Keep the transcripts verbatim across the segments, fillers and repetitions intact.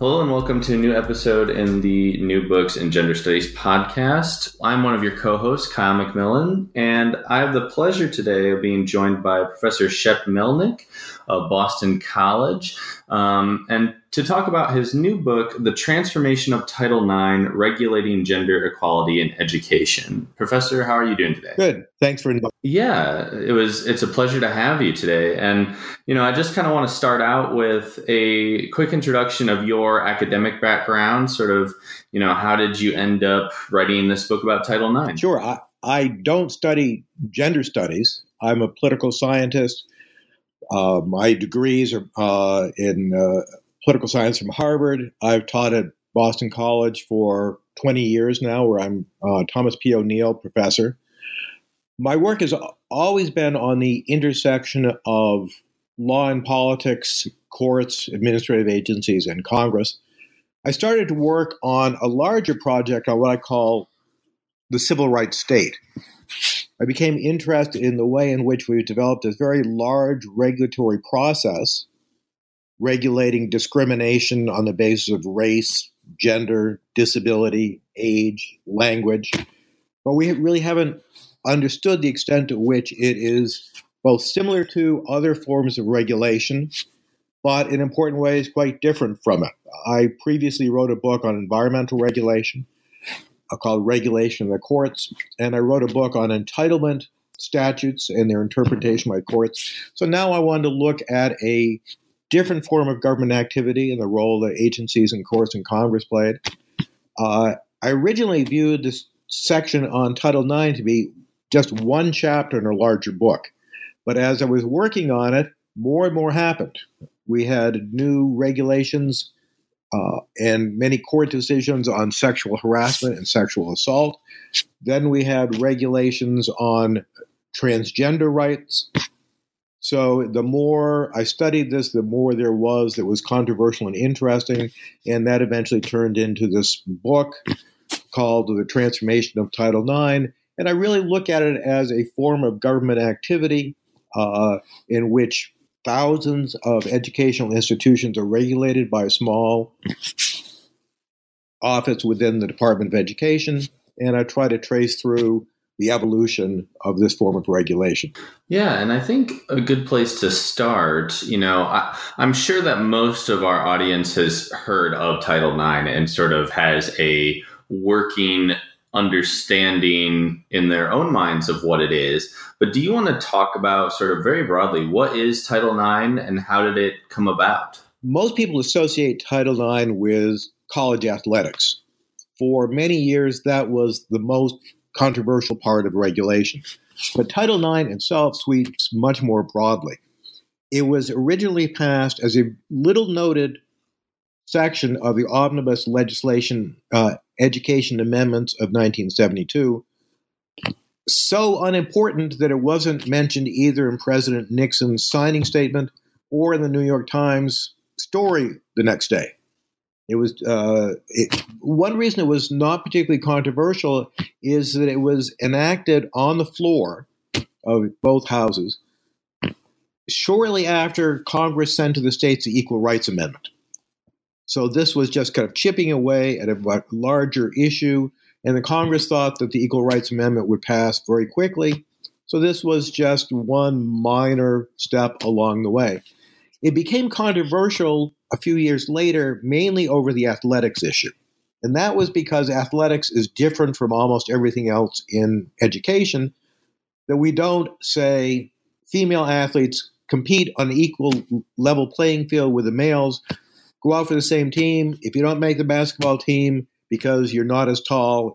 Hello and welcome to a new episode in the New Books in Gender Studies podcast. I'm one of your co-hosts, Kyle McMillan, and I have the pleasure today of being joined by Professor Shep Melnick of Boston College, um, and to talk about his new book, The Transformation of Title nine, Regulating Gender Equality in Education. Professor, how are you doing today? Good. Thanks for inviting me. Yeah, it was, it's a pleasure to have you today. And, you know, I just kind of want to start out with a quick introduction of your academic background, sort of, you know, how did you end up writing this book about Title nine? Sure. I, I don't study gender studies. I'm a political scientist. Uh, my degrees are uh, in uh, political science from Harvard. I've taught at Boston College for twenty years now, where I'm uh, Thomas P. O'Neill professor. My work has always been on the intersection of law and politics, courts, administrative agencies, and Congress. I started to work on a larger project on what I call the civil rights state. I became interested in the way in which we've developed this very large regulatory process regulating discrimination on the basis of race, gender, disability, age, language, but we really haven't understood the extent to which it is both similar to other forms of regulation, but in important ways quite different from it. I previously wrote a book on environmental regulation called Regulation of the Courts, and I wrote a book on entitlement statutes and their interpretation by courts. So now I wanted to look at a different form of government activity and the role that agencies and courts and Congress played. Uh, I originally viewed this section on Title nine to be just one chapter in a larger book. But as I was working on it, more and more happened. We had new regulations uh, and many court decisions on sexual harassment and sexual assault. Then we had regulations on transgender rights. So the more I studied this, the more there was that was controversial and interesting, and that eventually turned into this book called The Transformation of Title nine, and I really look at it as a form of government activity uh, in which thousands of educational institutions are regulated by a small office within the Department of Education, and I try to trace through the evolution of this form of regulation. Yeah, and I think a good place to start, you know, I, I'm sure that most of our audience has heard of Title nine and sort of has a working understanding in their own minds of what it is. But do you want to talk about sort of very broadly, what is Title nine and how did it come about? Most people associate Title nine with college athletics. For many years, that was the most controversial part of regulation. But Title nine itself sweeps much more broadly. It was originally passed as a little noted section of the omnibus legislation, uh, education amendments of nineteen seventy-two, so unimportant that it wasn't mentioned either in President Nixon's signing statement or in the New York Times story the next day. It was uh, it, one reason it was not particularly controversial is that it was enacted on the floor of both houses shortly after Congress sent to the states the Equal Rights Amendment. So this was just kind of chipping away at a larger issue, and the Congress thought that the Equal Rights Amendment would pass very quickly. So this was just one minor step along the way. It became controversial a few years later, mainly over the athletics issue. And that was because athletics is different from almost everything else in education, that we don't say female athletes compete on an equal level playing field with the males, go out for the same team. If you don't make the basketball team because you're not as tall,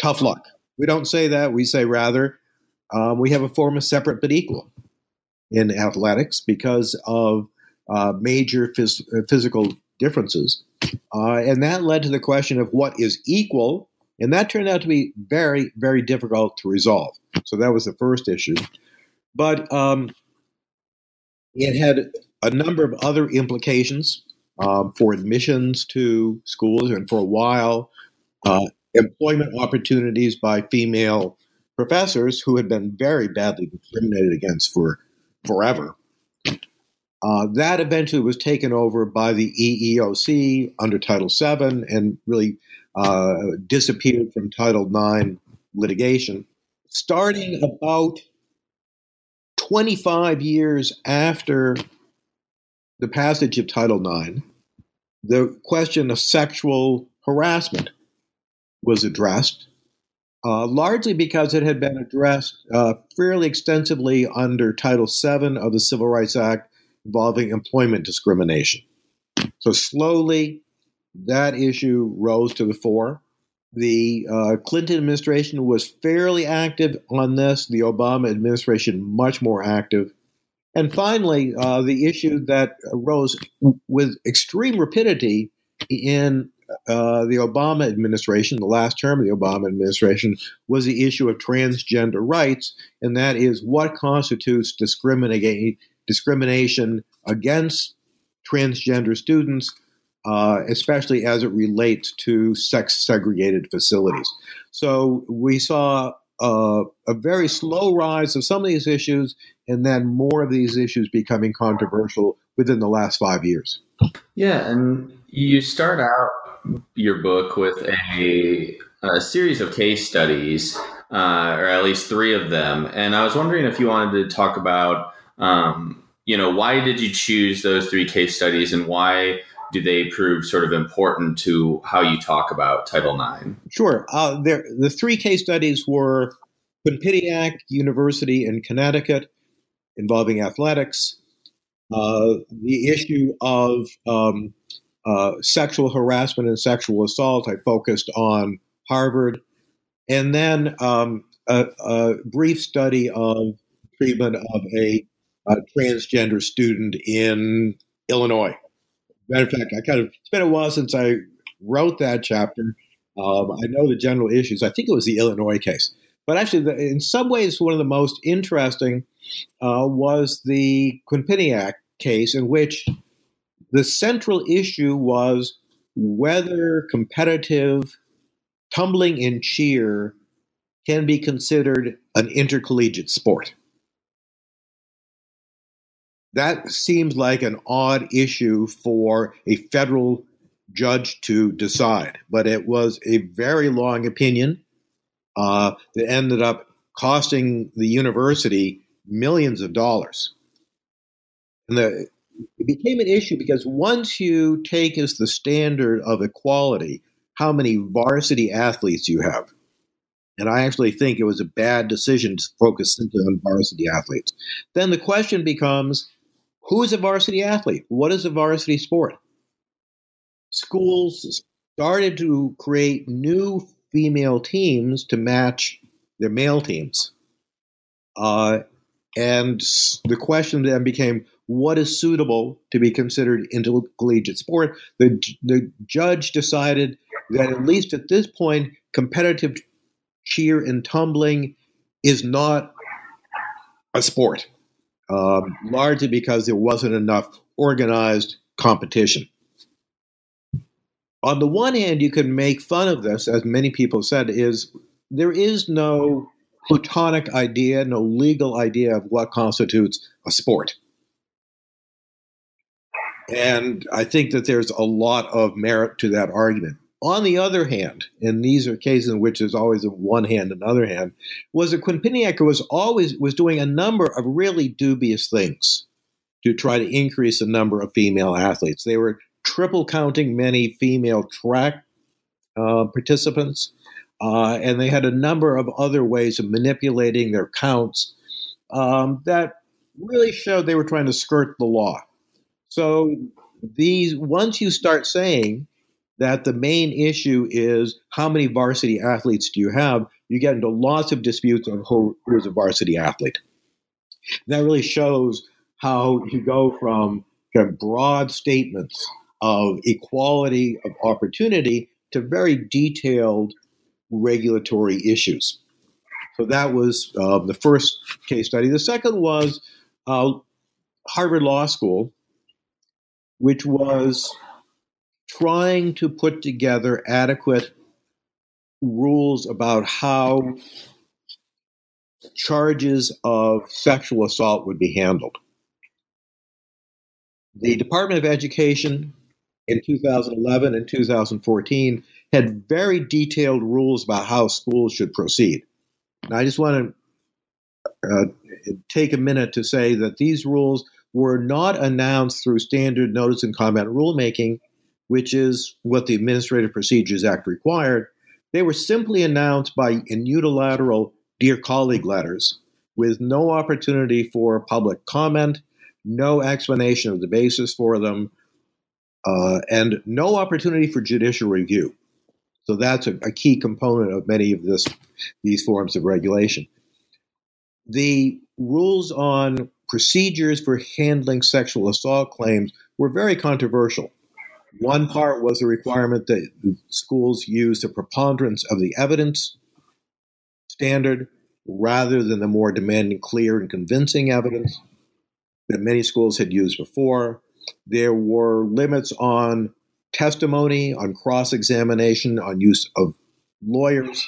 tough luck. We don't say that. We say rather, um, we have a form of separate but equal. in athletics because of uh, major phys- physical differences. Uh, and that led to the question of what is equal, and that turned out to be very, very difficult to resolve. So that was the first issue. But um, it had a number of other implications um, for admissions to schools and for a while, uh, employment opportunities by female professors who had been very badly discriminated against for forever. Uh, that eventually was taken over by the E E O C under Title seven and really uh, disappeared from Title nine litigation. Starting about twenty-five years after the passage of Title nine, the question of sexual harassment was addressed, uh, largely because it had been addressed uh, fairly extensively under Title seven of the Civil Rights Act, involving employment discrimination. So slowly, that issue rose to the fore. The uh, Clinton administration was fairly active on this, the Obama administration much more active. And finally, uh, the issue that rose with extreme rapidity in uh, the Obama administration, the last term of the Obama administration, was the issue of transgender rights, and that is what constitutes discriminating discrimination against transgender students, uh, especially as it relates to sex-segregated facilities. So we saw uh, a very slow rise of some of these issues, and then more of these issues becoming controversial within the last five years. Yeah, and you start out your book with a, a series of case studies, uh, or at least three of them. And I was wondering if you wanted to talk about Um, you know, why did you choose those three case studies, and why do they prove sort of important to how you talk about Title nine? Sure. Uh, there, the three case studies were Quinnipiac University in Connecticut involving athletics, uh, the issue of um, uh, sexual harassment and sexual assault. I focused on Harvard, and then um, a, a brief study of treatment of a a transgender student in Illinois. Matter of fact, I kind of, it's been a while since I wrote that chapter. Um, I know the general issues. I think it was the Illinois case. But actually, the, in some ways, one of the most interesting uh, was the Quinnipiac case, in which the central issue was whether competitive tumbling in cheer can be considered an intercollegiate sport. That seems like an odd issue for a federal judge to decide, but it was a very long opinion uh, that ended up costing the university millions of dollars. And the, it became an issue because once you take as the standard of equality how many varsity athletes you have, and I actually think it was a bad decision to focus simply on varsity athletes, then the question becomes, who is a varsity athlete? What is a varsity sport? Schools started to create new female teams to match their male teams. Uh, and the question then became, what is suitable to be considered intercollegiate sport? The, the judge decided that at least at this point, competitive cheer and tumbling is not a sport. Um, largely because there wasn't enough organized competition. On the one hand, you can make fun of this, as many people said, is there is no platonic idea, no legal idea of what constitutes a sport. And I think that there's a lot of merit to that argument. On the other hand, and these are cases in which there's always a one hand and another hand, was that Quinnipiac was always was doing a number of really dubious things to try to increase the number of female athletes. They were triple counting many female track uh, participants, uh, and they had a number of other ways of manipulating their counts um, that really showed they were trying to skirt the law. So these once you start saying that the main issue is how many varsity athletes do you have, you get into lots of disputes on who is a varsity athlete. That really shows how you go from kind of broad statements of equality of opportunity to very detailed regulatory issues. So that was uh, the first case study. The second was uh, Harvard Law School, which was trying to put together adequate rules about how charges of sexual assault would be handled. The Department of Education in two thousand eleven and two thousand fourteen had very detailed rules about how schools should proceed. And I just want to uh, take a minute to say that these rules were not announced through standard notice and comment rulemaking, which is what the Administrative Procedures Act required. They were simply announced by in unilateral Dear Colleague letters with no opportunity for public comment, no explanation of the basis for them, uh, and no opportunity for judicial review. So that's a, a key component of many of this, these forms of regulation. The rules on procedures for handling sexual assault claims were very controversial. One part was the requirement that schools use the preponderance of the evidence standard rather than the more demanding, clear, and convincing evidence that many schools had used before. There were limits on testimony, on cross-examination, on use of lawyers.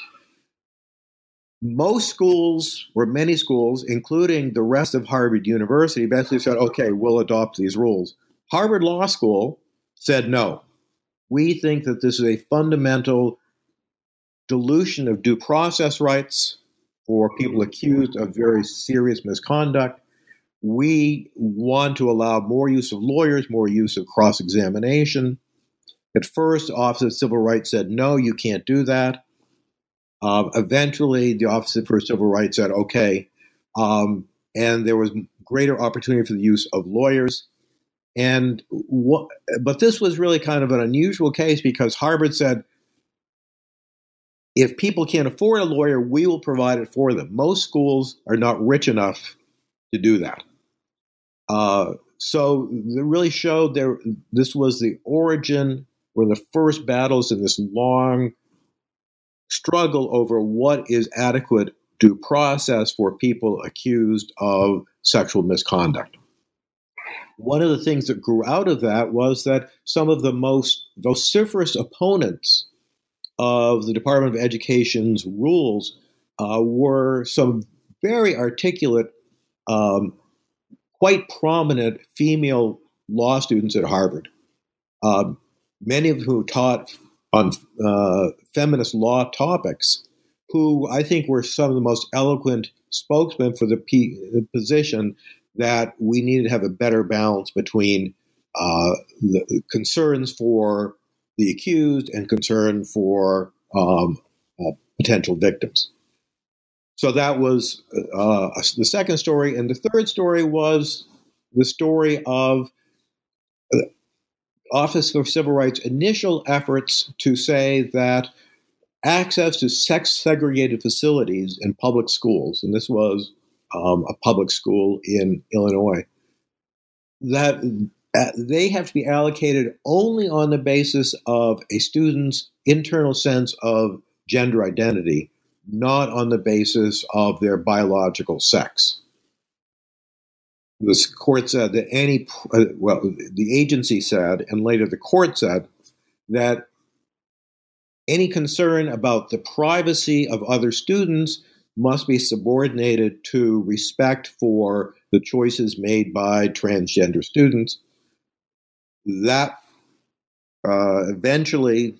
Most schools, or many schools, including the rest of Harvard University, basically said, okay, we'll adopt these rules. Harvard Law School said no. We think that this is a fundamental dilution of due process rights for people accused of very serious misconduct. We want to allow more use of lawyers, more use of cross-examination. At first, the Office of Civil Rights said, no, you can't do that. Uh, eventually, the Office for Civil Rights said, okay. Um, and there was greater opportunity for the use of lawyers. And what, but this was really kind of an unusual case because Harvard said, if people can't afford a lawyer, we will provide it for them. Most schools are not rich enough to do that. Uh, so it really showed there. This was the origin or the first battles in this long struggle over what is adequate due process for people accused of sexual misconduct. One of the things that grew out of that was that some of the most vociferous opponents of the Department of Education's rules uh, were some very articulate, um, quite prominent female law students at Harvard, uh, many of whom taught on uh, feminist law topics, who I think were some of the most eloquent spokesmen for the p- position that we needed to have a better balance between uh, the concerns for the accused and concern for um, uh, potential victims. So that was uh, the second story. And the third story was the story of the Office of Civil Rights' initial efforts to say that access to sex-segregated facilities in public schools, and this was um, a public school in Illinois, that they have to be allocated only on the basis of a student's internal sense of gender identity, not on the basis of their biological sex. The court said that any, well, the agency said, and later the court said, that any concern about the privacy of other students must be subordinated to respect for the choices made by transgender students. That uh, eventually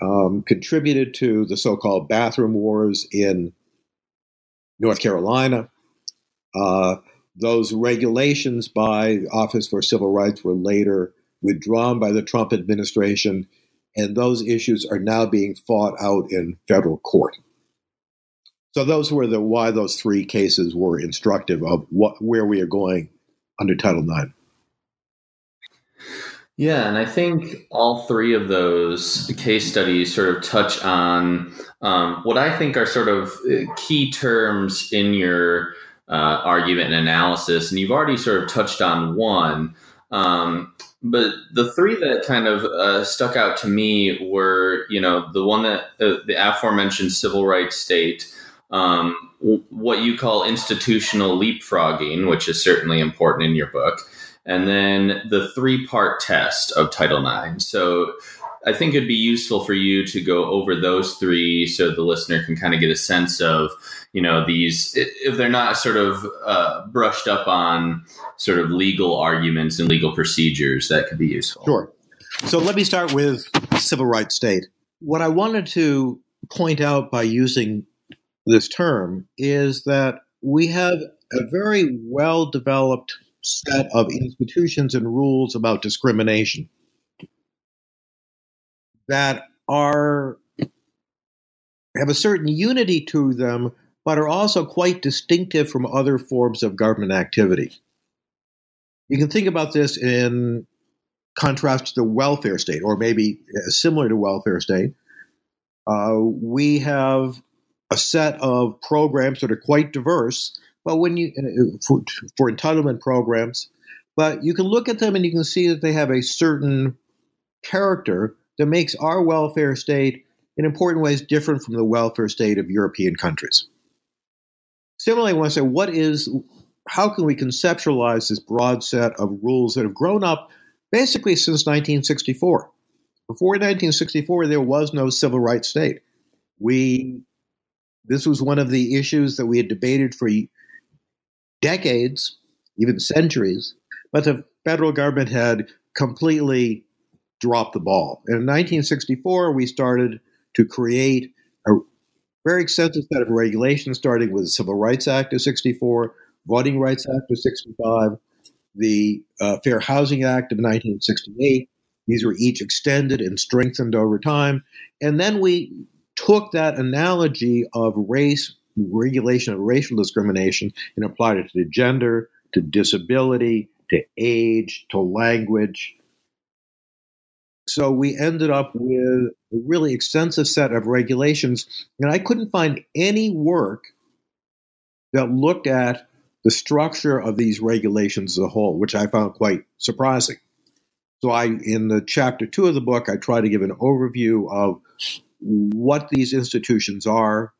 um, contributed to the so-called bathroom wars in North Carolina. Uh, those regulations by the Office for Civil Rights were later withdrawn by the Trump administration, and those issues are now being fought out in federal court. So those were the why those three cases were instructive of what, where we are going under Title nine. Yeah, and I think all three of those case studies sort of touch on um, what I think are sort of key terms in your uh, argument and analysis. And you've already sort of touched on one. Um, but the three that kind of uh, stuck out to me were, you know, the one that uh, the aforementioned civil rights state, um, w- what you call institutional leapfrogging, which is certainly important in your book, and then the three-part test of Title nine. So I think it'd be useful for you to go over those three so the listener can kind of get a sense of, you know, these, if they're not sort of uh, brushed up on sort of legal arguments and legal procedures, that could be useful. Sure. So let me start with civil rights state. What I wanted to point out by using this term is that we have a very well-developed set of institutions and rules about discrimination that are have a certain unity to them, but are also quite distinctive from other forms of government activity. You can think about this in contrast to the welfare state, or maybe similar to welfare state. Uh, we have a set of programs that are quite diverse, but when you for, for entitlement programs, but you can look at them and you can see that they have a certain character that makes our welfare state in important ways different from the welfare state of European countries. Similarly, I want to say, what is, how can we conceptualize this broad set of rules that have grown up basically since nineteen sixty-four? Before nineteen sixty-four, there was no civil rights state. We, this was one of the issues that we had debated for decades, even centuries, but the federal government had completely dropped the ball. And in nineteen sixty-four, we started to create a very extensive set of regulations, starting with the Civil Rights Act of sixty-four, Voting Rights Act of sixty-five, the uh, Fair Housing Act of nineteen sixty-eight. These were each extended and strengthened over time. And then we took that analogy of race, regulation of racial discrimination, and applied it to gender, to disability, to age, to language. So we ended up with a really extensive set of regulations, and I couldn't find any work that looked at the structure of these regulations as a whole, which I found quite surprising. So I, in the chapter two of the book, I try to give an overview of what these institutions are,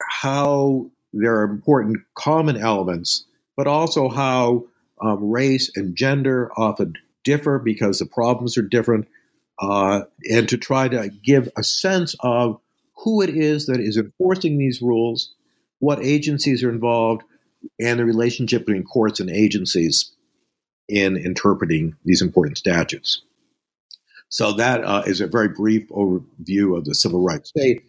how there are important common elements, but also how um, race and gender often differ because the problems are different, uh, and to try to give a sense of who it is that is enforcing these rules, what agencies are involved, and the relationship between courts and agencies in interpreting these important statutes. So that uh, is a very brief overview of the civil rights state.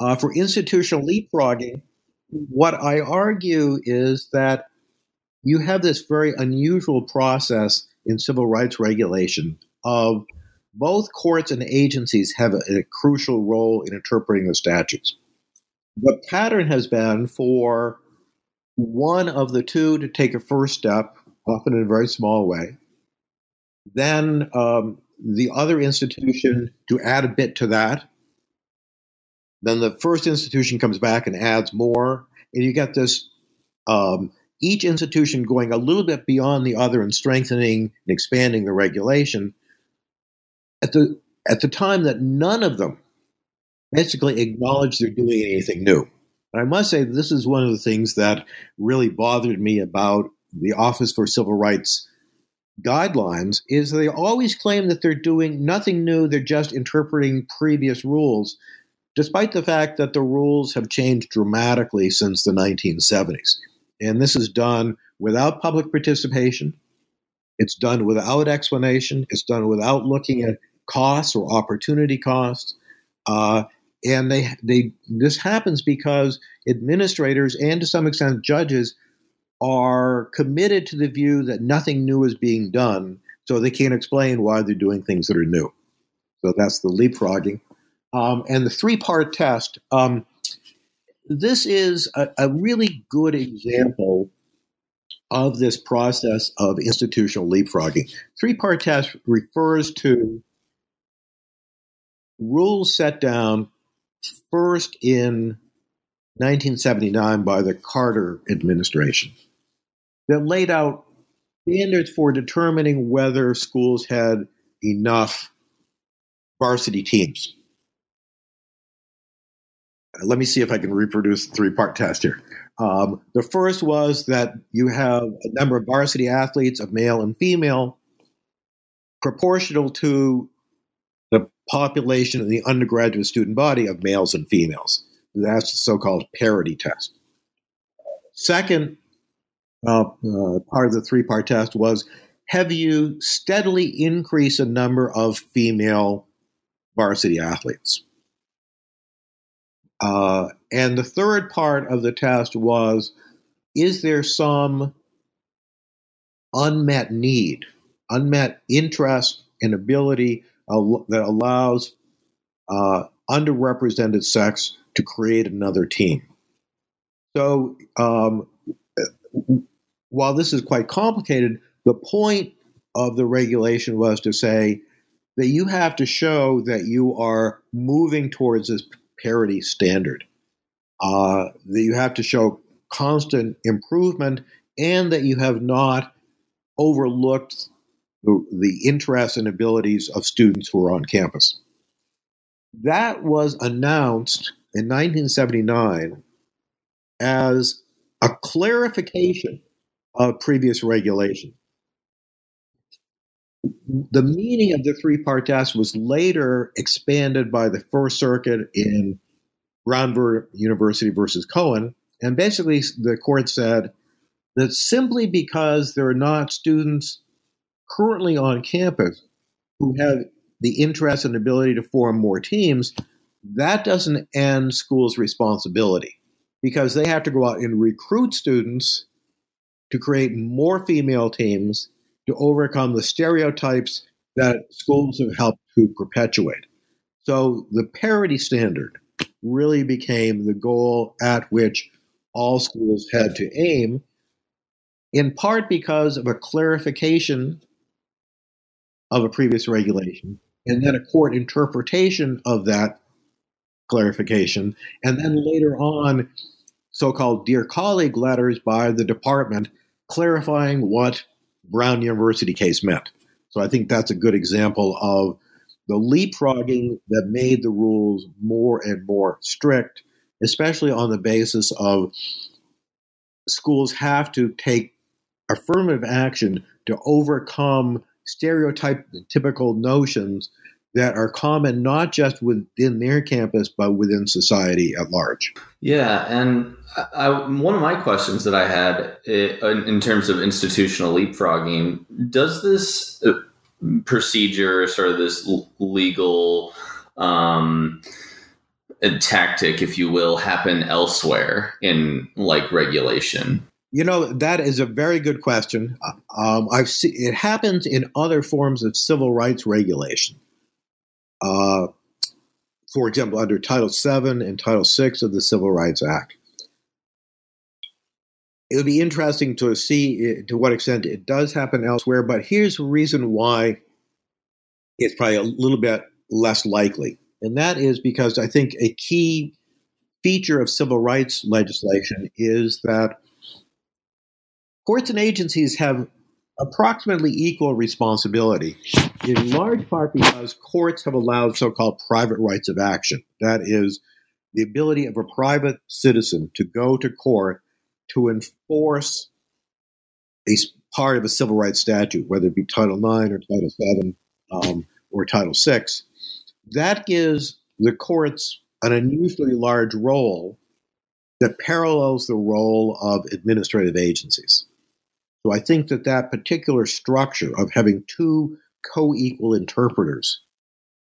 Uh, for institutional leapfrogging, what I argue is that you have this very unusual process in civil rights regulation of both courts and agencies have a, a crucial role in interpreting the statutes. The pattern has been for one of the two to take a first step, often in a very small way, then um, the other institution to add a bit to that, then the first institution comes back and adds more, and you get this um, each institution going a little bit beyond the other and strengthening and expanding the regulation at the at the time that none of them basically acknowledge they're doing anything new. And I must say this is one of the things that really bothered me about the Office for Civil Rights guidelines is they always claim that they're doing nothing new, they're just interpreting previous rules, despite the fact that the rules have changed dramatically since the nineteen seventies. And this is done without public participation. It's done without explanation. It's done without looking at costs or opportunity costs. Uh, and they they this happens because administrators and to some extent judges are committed to the view that nothing new is being done, so they can't explain why they're doing things that are new. So that's the leapfrogging. Um, and the three-part test um, – This is a, a really good example of this process of institutional leapfrogging. Three-part test refers to rules set down first in nineteen seventy-nine by the Carter administration that laid out standards for determining whether schools had enough varsity teams. Let me see if I can reproduce the three-part test here. Um, the first was that you have a number of varsity athletes of male and female proportional to the population of the undergraduate student body of males and females. That's the so-called parity test. Second uh, uh, part of the three-part test was, have you steadily increased the number of female varsity athletes? Uh, and the third part of the test was, is there some unmet need, unmet interest and ability uh, that allows uh, underrepresented sex to create another team? So um, while this is quite complicated, the point of the regulation was to say that you have to show that you are moving towards this parity standard, uh, that you have to show constant improvement, and that you have not overlooked the, the interests and abilities of students who are on campus. That was announced in nineteen seventy-nine as a clarification of previous regulation. The meaning of the three-part test was later expanded by the First Circuit in Brown v. University versus Cohen, and basically the court said that simply because there are not students currently on campus who have the interest and ability to form more teams, that doesn't end schools' responsibility, because they have to go out and recruit students to create more female teams to overcome the stereotypes that schools have helped to perpetuate. So the parity standard really became the goal at which all schools had to aim, in part because of a clarification of a previous regulation, and then a court interpretation of that clarification, and then later on, so-called Dear Colleague letters by the department clarifying what Brown University case meant. So I think that's a good example of the leapfrogging that made the rules more and more strict, especially on the basis of schools have to take affirmative action to overcome stereotyped typical notions that are common not just within their campus, but within society at large. Yeah, and I, one of my questions that I had in terms of institutional leapfrogging, does this procedure, sort of this legal um, tactic, if you will, happen elsewhere in like regulation? You know, that is a very good question. Um, I've see, it happens in other forms of civil rights regulation. Uh, for example, under Title seven and Title six of the Civil Rights Act. It would be interesting to see to what extent it does happen elsewhere, but here's the reason why it's probably a little bit less likely. And that is because I think a key feature of civil rights legislation is that courts and agencies have approximately equal responsibility, in large part because courts have allowed so-called private rights of action. That is, the ability of a private citizen to go to court to enforce a part of a civil rights statute, whether it be Title nine or Title seven um, or Title six. That gives the courts an unusually large role that parallels the role of administrative agencies. So I think that that particular structure of having two co-equal interpreters,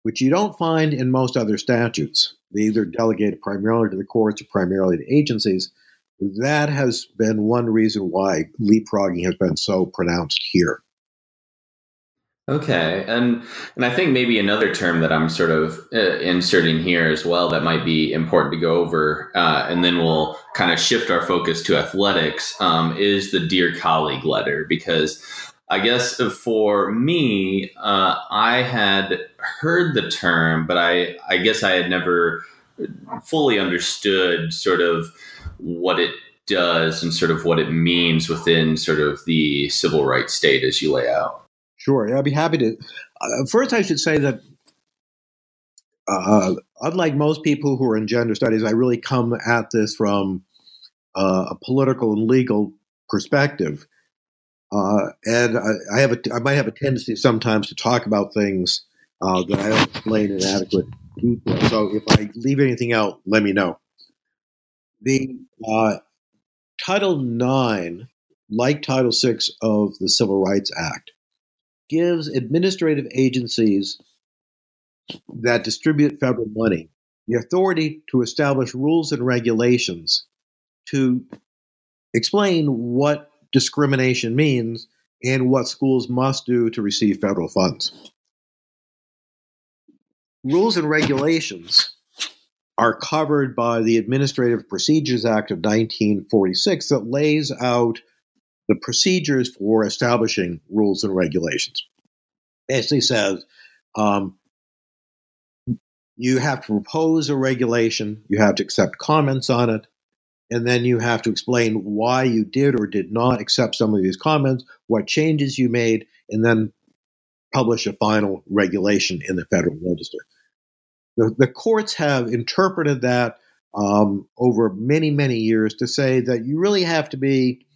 which you don't find in most other statutes, they either delegate primarily to the courts or primarily to agencies, that has been one reason why leapfrogging has been so pronounced here. Okay. And and I think maybe another term that I'm sort of uh, inserting here as well that might be important to go over, uh, and then we'll kind of shift our focus to athletics, um, is the Dear Colleague letter. Because I guess for me, uh, I had heard the term, but I, I guess I had never fully understood sort of what it does and sort of what it means within sort of the civil rights state as you lay out. Sure. I'd be happy to. Uh, first, I should say that uh, unlike most people who are in gender studies, I really come at this from uh, a political and legal perspective. Uh, and I, I have a, I might have a tendency sometimes to talk about things uh, that I don't explain in adequate detail. So if I leave anything out, let me know. The uh, Title nine, like Title six of the Civil Rights Act, gives administrative agencies that distribute federal money the authority to establish rules and regulations to explain what discrimination means and what schools must do to receive federal funds. Rules and regulations are covered by the Administrative Procedures Act of nineteen forty-six that lays out the procedures for establishing rules and regulations. Basically says um, you have to propose a regulation, you have to accept comments on it, and then you have to explain why you did or did not accept some of these comments, what changes you made, and then publish a final regulation in the Federal Register. The, the courts have interpreted that um, over many, many years to say that you really have to be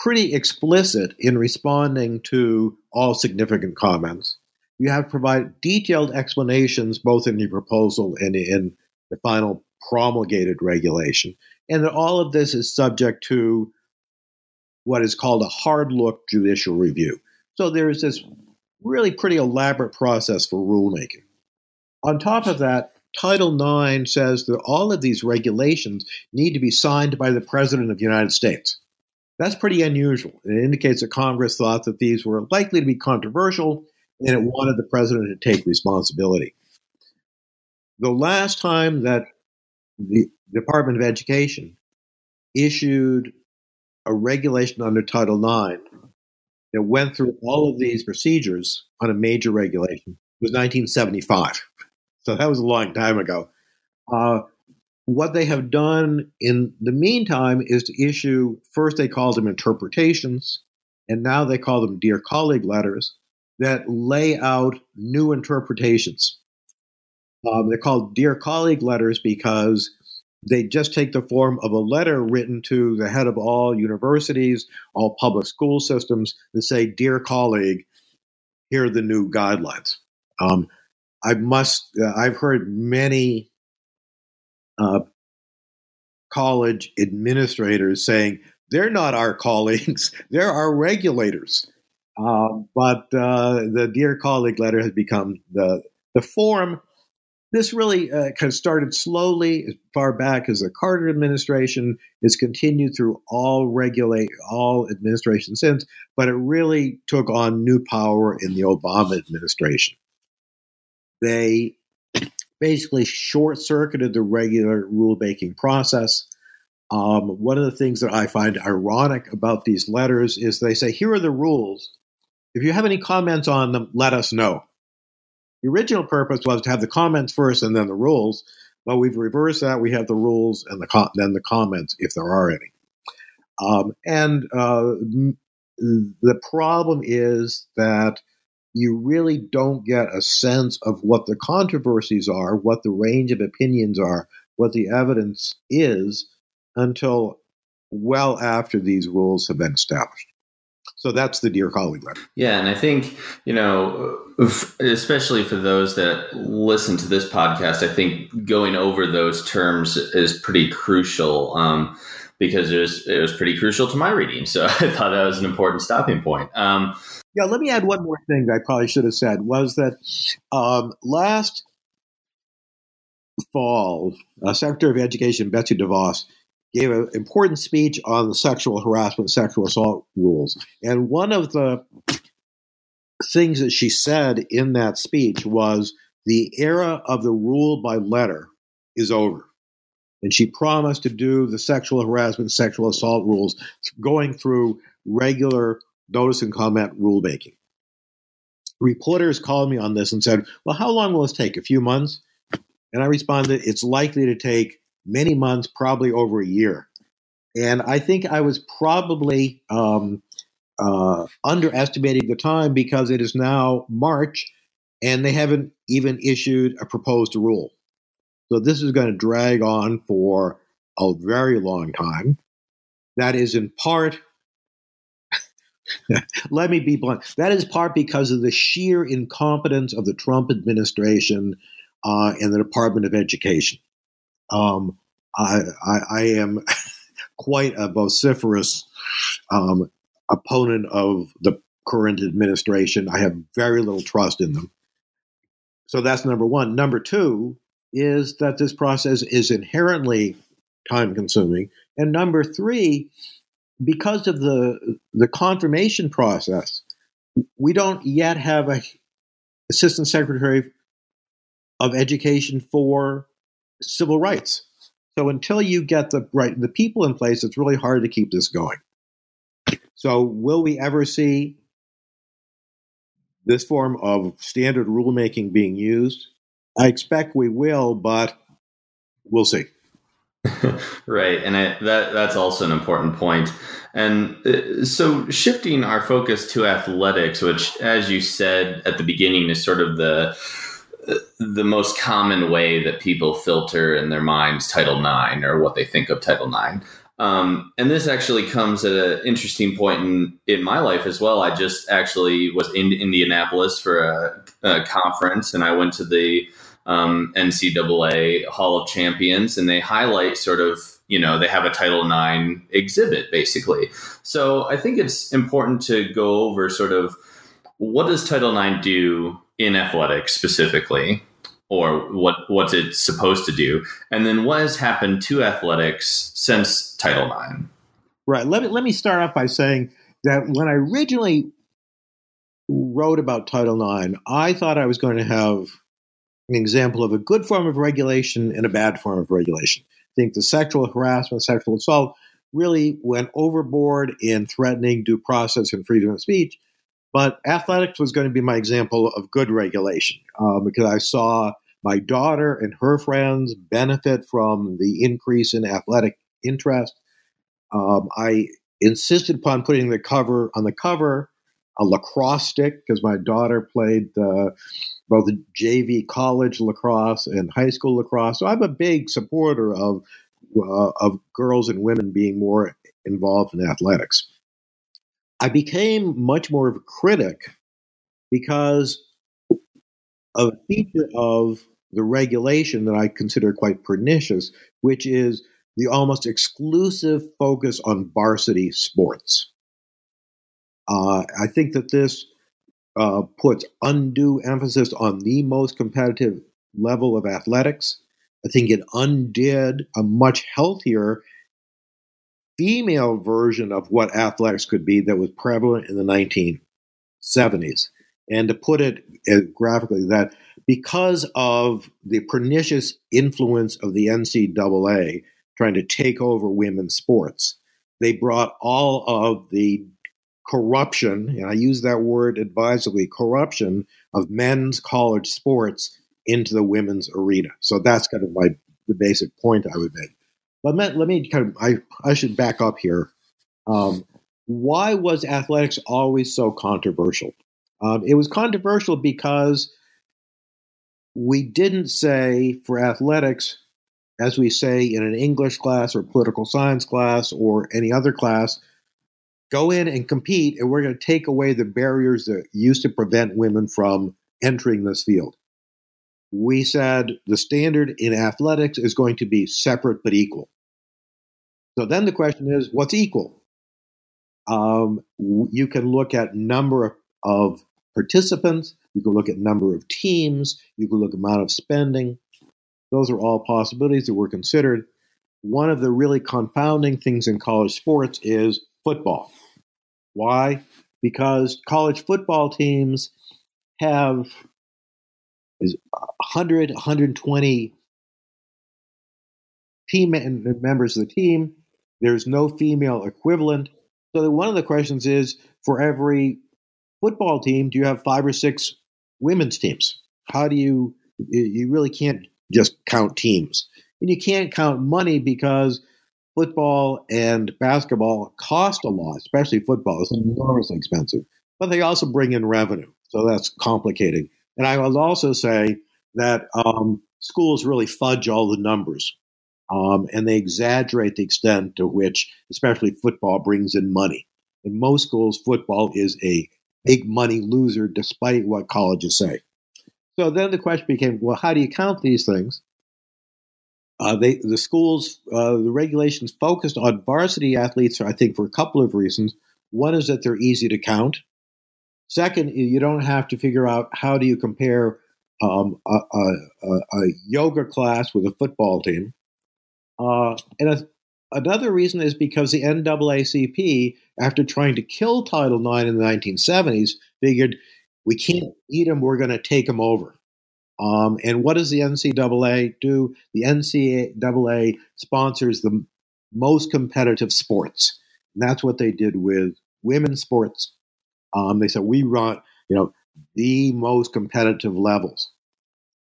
pretty explicit in responding to all significant comments. You have to provide detailed explanations both in your proposal and in the final promulgated regulation. And that all of this is subject to what is called a hard look judicial review. So there is this really pretty elaborate process for rulemaking. On top of that, Title nine says that all of these regulations need to be signed by the President of the United States. That's pretty unusual. It indicates that Congress thought that these were likely to be controversial, and it wanted the President to take responsibility. The last time that the Department of Education issued a regulation under Title nine that went through all of these procedures on a major regulation was nineteen seventy-five. So that was a long time ago. Uh, what they have done in the meantime is to issue, first they called them interpretations, and now they call them Dear Colleague letters that lay out new interpretations. Um, they're called Dear Colleague letters because they just take the form of a letter written to the head of all universities, all public school systems, that say, "Dear colleague, here are the new guidelines." Um, I must. Uh, I've heard many uh, college administrators saying they're not our colleagues; they're our regulators. Uh, but uh, the Dear Colleague letter has become the the form. This really uh, kind of started slowly, as far back as the Carter administration. It's continued through all regulate all administrations since, but it really took on new power in the Obama administration. They basically short-circuited the regular rule-making process. Um, one of the things that I find ironic about these letters is they say, "Here are the rules. If you have any comments on them, let us know." The original purpose was to have the comments first and then the rules, but we've reversed that. We have the rules and the com- then the comments, if there are any. Um, and uh, the problem is that you really don't get a sense of what the controversies are, what the range of opinions are, what the evidence is, until well after these rules have been established. So that's the Dear Colleague letter. Yeah, and I think, you know, especially for those that listen to this podcast, I think going over those terms is pretty crucial um, because it was, it was pretty crucial to my reading. So I thought that was an important stopping point. Um, yeah, let me add one more thing that I probably should have said was that um, last fall, uh, Secretary of Education Betsy DeVos gave an important speech on the sexual harassment, sexual assault rules. And one of the things that she said in that speech was the era of the rule by letter is over. And she promised to do the sexual harassment, sexual assault rules going through regular notice and comment rulemaking. Reporters called me on this and said, "Well, how long will this take? A few months?" And I responded, it's likely to take many months, probably over a year. And I think I was probably um, uh, underestimating the time, because it is now March and they haven't even issued a proposed rule. So this is going to drag on for a very long time. That is in part, let me be blunt, that is part because of the sheer incompetence of the Trump administration uh, and the Department of Education. Um, I, I, I am quite a vociferous um, opponent of the current administration. I have very little trust in them. So that's number one. Number two is that this process is inherently time-consuming. And number three, because of the the confirmation process, we don't yet have a Assistant Secretary of Education for Civil Rights. So until you get the right the people in place, it's really hard to keep this going. So will we ever see this form of standard rulemaking being used? I expect we will, but we'll see. Right. And I, that that's also an important point. And uh, so shifting our focus to athletics, which, as you said at the beginning, is sort of the the most common way that people filter in their minds Title nine or what they think of Title nine. Um, and this actually comes at an interesting point in, in my life as well. I just actually was in Indianapolis for a, a conference, and I went to the Um, N C double A Hall of Champions, and they highlight sort of, you know, they have a Title nine exhibit basically. So I think it's important to go over sort of what does Title nine do in athletics specifically, or what what's it supposed to do, and then what has happened to athletics since Title nine. Right. Let me let me start off by saying that when I originally wrote about Title nine, I thought I was going to have an example of a good form of regulation and a bad form of regulation. I think the sexual harassment, sexual assault really went overboard in threatening due process and freedom of speech. But athletics was going to be my example of good regulation uh, because I saw my daughter and her friends benefit from the increase in athletic interest. Um, I insisted upon putting the cover on the cover, a lacrosse stick, because my daughter played uh, both J V college lacrosse and high school lacrosse. So I'm a big supporter of uh, of girls and women being more involved in athletics. I became much more of a critic because of a feature of the regulation that I consider quite pernicious, which is the almost exclusive focus on varsity sports. Uh, I think that this uh, puts undue emphasis on the most competitive level of athletics. I think it undid a much healthier female version of what athletics could be that was prevalent in the nineteen seventies. And to put it graphically, that because of the pernicious influence of the N C double A trying to take over women's sports, they brought all of the corruption, and I use that word advisedly, corruption of men's college sports into the women's arena. So that's kind of my the basic point I would make. But let, let me kind of, I, I should back up here. Um, why was athletics always so controversial? Um, it was controversial because we didn't say for athletics, as we say in an English class or political science class or any other class, go in and compete, and we're going to take away the barriers that used to prevent women from entering this field. We said the standard in athletics is going to be separate but equal. So then the question is, what's equal? Um, you can look at number of participants. You can look at number of teams. You can look at amount of spending. Those are all possibilities that were considered. One of the really confounding things in college sports is football. Why? Because college football teams have one hundred, one hundred twenty team members of the team. There's no female equivalent. So one of the questions is, for every football team, do you have five or six women's teams? How do you, you really can't just count teams. And you can't count money because football and basketball cost a lot, especially football. It's enormously expensive. But they also bring in revenue. So that's complicated. And I will also say that um, schools really fudge all the numbers. Um, and they exaggerate the extent to which, especially football, brings in money. In most schools, football is a big money loser, despite what colleges say. So then the question became, well, how do you count these things? Uh, they, the schools, uh, the regulations focused on varsity athletes, I think, for a couple of reasons. One is that they're easy to count. Second, you don't have to figure out how do you compare um, a, a, a yoga class with a football team. Uh, and a, another reason is because the N double A C P, after trying to kill Title nine in the nineteen seventies, figured we can't eat them, we're going to take them over. Um, and what does the N C double A do? The N C double A sponsors the m- most competitive sports. And that's what they did with women's sports. Um, they said, we run, you know, the most competitive levels.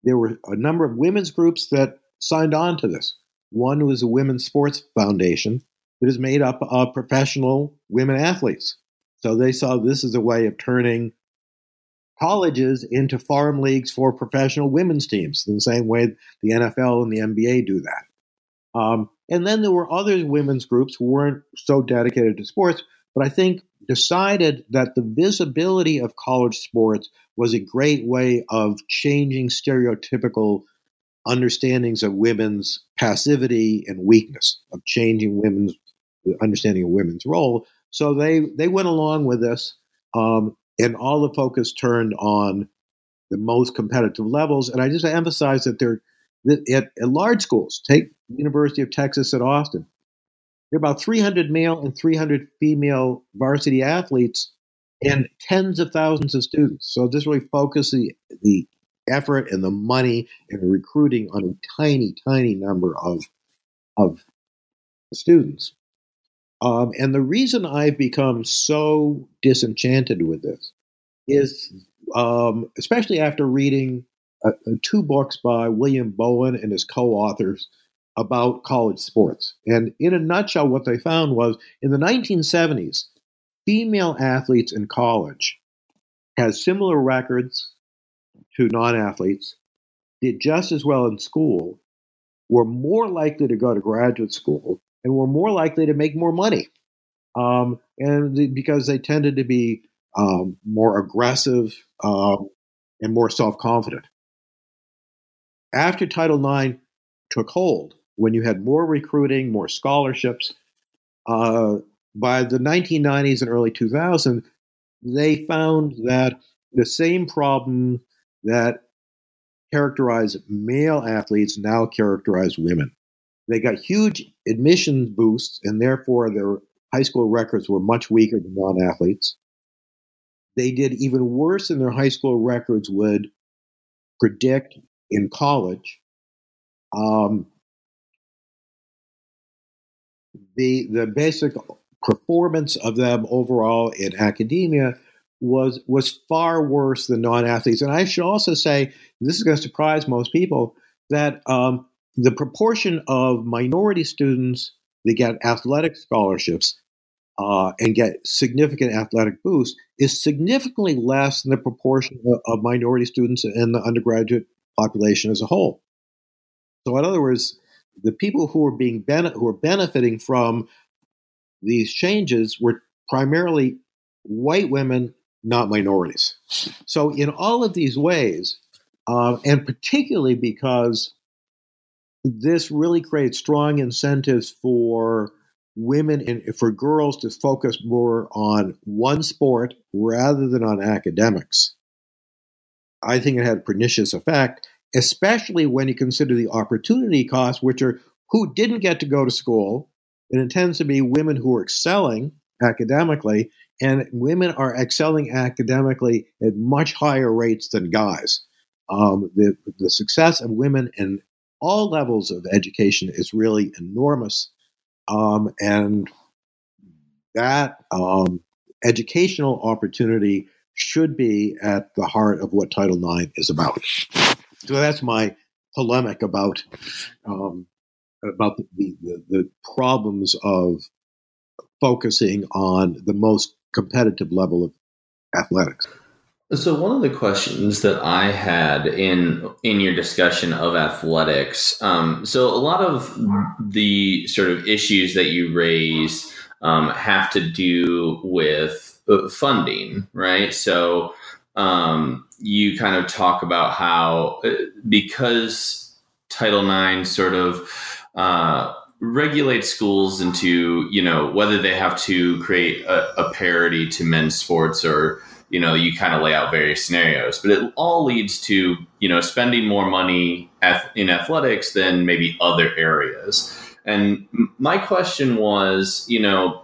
There were a number of women's groups that signed on to this. One was the Women's Sports Foundation that is made up of professional women athletes. So they saw this as a way of turning colleges into farm leagues for professional women's teams, in the same way the N F L and the N B A do that. Um, and then there were other women's groups who weren't so dedicated to sports, but I think decided that the visibility of college sports was a great way of changing stereotypical understandings of women's passivity and weakness, of changing women's understanding of women's role. So they, they went along with this, um, and all the focus turned on the most competitive levels. And I just emphasize that they're that at, at large schools. Take University of Texas at Austin. There are about three hundred male and three hundred female varsity athletes and tens of thousands of students. So this really focuses the, the effort and the money and the recruiting on a tiny, tiny number of of students. Um, and the reason I've become so disenchanted with this is, um, especially after reading uh, two books by William Bowen and his co-authors about college sports. And in a nutshell, what they found was in the nineteen seventies, female athletes in college had similar records to non-athletes, did just as well in school, were more likely to go to graduate school, and were more likely to make more money, um, and the, because they tended to be um, more aggressive um, and more self-confident. After Title nine took hold, when you had more recruiting, more scholarships, uh, by the nineteen nineties and early two thousand, they found that the same problem that characterized male athletes now characterized women. They got huge admissions boosts, and therefore their high school records were much weaker than non-athletes. They did even worse than their high school records would predict in college. Um, the the basic performance of them overall in academia was was far worse than non-athletes. And I should also say, this is going to surprise most people, that um, the proportion of minority students that get athletic scholarships uh, and get significant athletic boosts is significantly less than the proportion of, of minority students in the undergraduate population as a whole. So in other words, the people who are being bene- who are benefiting from these changes were primarily white women, not minorities. So in all of these ways, uh, and particularly because this really creates strong incentives for women and for girls to focus more on one sport rather than on academics, I think it had a pernicious effect, especially when you consider the opportunity costs, which are who didn't get to go to school, and it tends to be women who are excelling academically, and women are excelling academically at much higher rates than guys. Um, the, the success of women in all levels of education is really enormous, um, and that um, educational opportunity should be at the heart of what Title nine is about. So that's my polemic about um, about the, the, the problems of focusing on the most competitive level of athletics. So one of the questions that I had in in your discussion of athletics, um, so a lot of the sort of issues that you raise um, have to do with funding, right? So um, you kind of talk about how because Title nine sort of uh, regulate schools into, you know, whether they have to create a, a parity to men's sports or, you know, you kind of lay out various scenarios, but it all leads to, you know, spending more money at, in athletics than maybe other areas. And my question was, you know,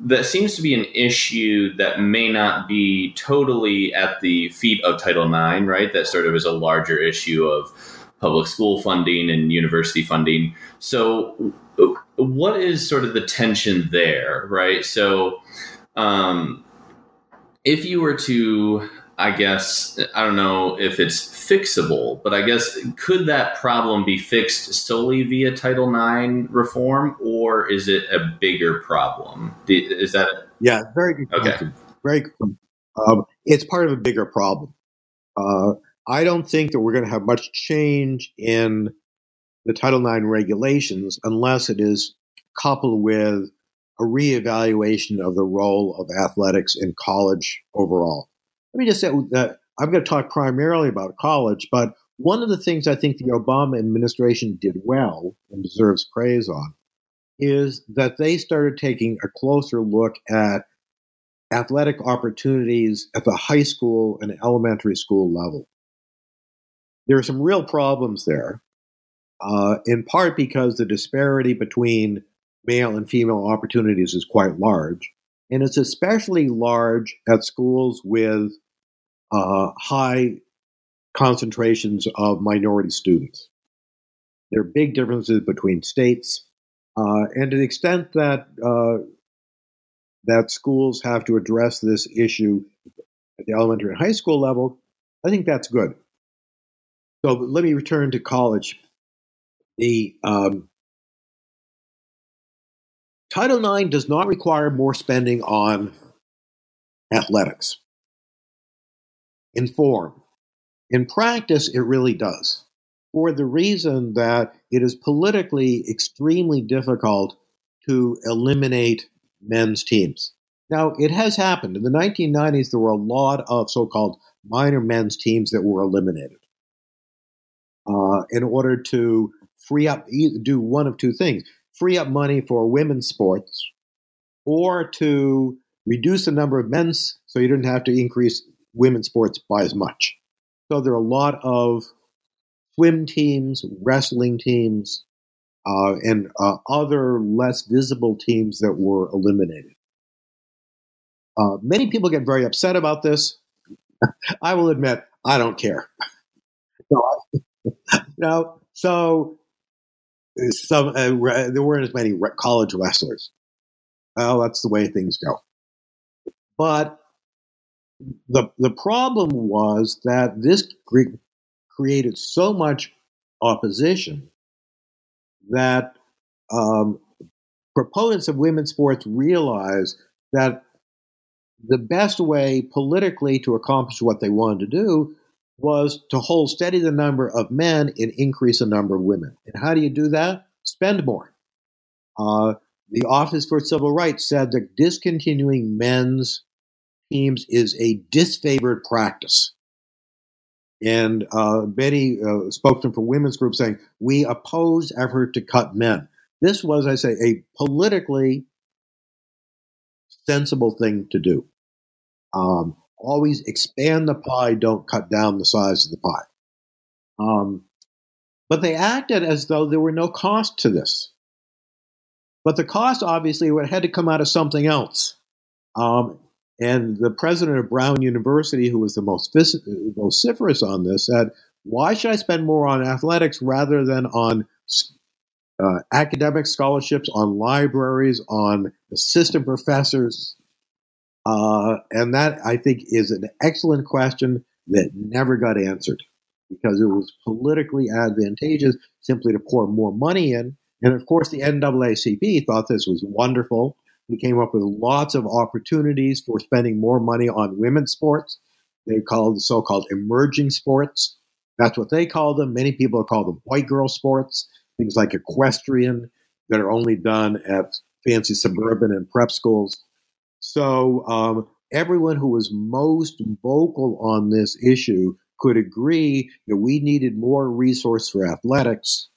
that seems to be an issue that may not be totally at the feet of Title nine, right? That sort of is a larger issue of public school funding and university funding. So what is sort of the tension there, right? So um, if you were to, I guess, I don't know if it's fixable, but I guess could that problem be fixed solely via Title nine reform, or is it a bigger problem? Is that it? Yeah, very good okay. question. Very good. Um, it's part of a bigger problem. Uh, I don't think that we're going to have much change in the Title nine regulations unless it is coupled with a reevaluation of the role of athletics in college overall. Let me just say that I'm going to talk primarily about college, but one of the things I think the Obama administration did well and deserves praise on is that they started taking a closer look at athletic opportunities at the high school and elementary school level. There are some real problems there, uh, in part because the disparity between male and female opportunities is quite large. And it's especially large at schools with uh, high concentrations of minority students. There are big differences between states. Uh, and to the extent that uh, that schools have to address this issue at the elementary and high school level, I think that's good. So let me return to college. The um, Title nine does not require more spending on athletics. In form. In practice, it really does, for the reason that it is politically extremely difficult to eliminate men's teams. Now, it has happened. In the nineteen nineties, there were a lot of so-called minor men's teams that were eliminated uh, in order to free up, do one of two things. Free up money for women's sports, or to reduce the number of men's so you didn't have to increase women's sports by as much. So there are a lot of swim teams, wrestling teams, uh, and uh, other less visible teams that were eliminated. Uh, many people get very upset about this. I will admit, I don't care. no, so... Some uh, re- there weren't as many re- college wrestlers. Well, that's the way things go. But the the problem was that this cre- created so much opposition that um, proponents of women's sports realized that the best way politically to accomplish what they wanted to do was to hold steady the number of men and increase the number of women. And how do you do that? Spend more. Uh, the Office for Civil Rights said that discontinuing men's teams is a disfavored practice. And uh, Betty, uh, spokesman for women's group, saying, we oppose effort to cut men. This was, I say, a politically sensible thing to do. Um, Always expand the pie, don't cut down the size of the pie. Um, but they acted as though there were no cost to this. But the cost, obviously, would had to come out of something else. Um, and the president of Brown University, who was the most vociferous on this, said, why should I spend more on athletics rather than on uh, academic scholarships, on libraries, on assistant professors? Uh, and that, I think, is an excellent question that never got answered. because it was politically advantageous simply to pour more money in. And of course, the N double A C P thought this was wonderful. We came up with lots of opportunities for spending more money on women's sports. They called the so-called emerging sports. That's what they call them. Many people call them white girl sports, things like equestrian that are only done at fancy suburban and prep schools. So um, everyone who was most vocal on this issue could agree that we needed more resource for athletics.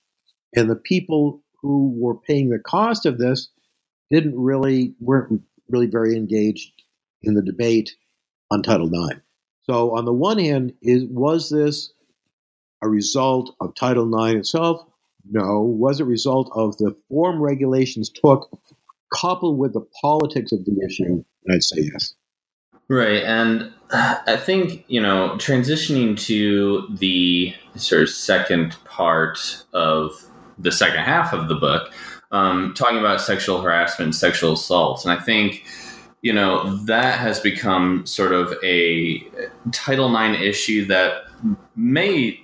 And the people who were paying the cost of this didn't really, weren't really very engaged in the debate on Title nine. So on the one hand, is, was this a result of Title nine itself? No. Was it a result of the form regulations took coupled with the politics of the issue? I'd say yes. Right. And I think, you know, transitioning to the sort of second part of the second half of the book, um, talking about sexual harassment, sexual assaults. And I think, you know, that has become sort of a Title nine issue that may,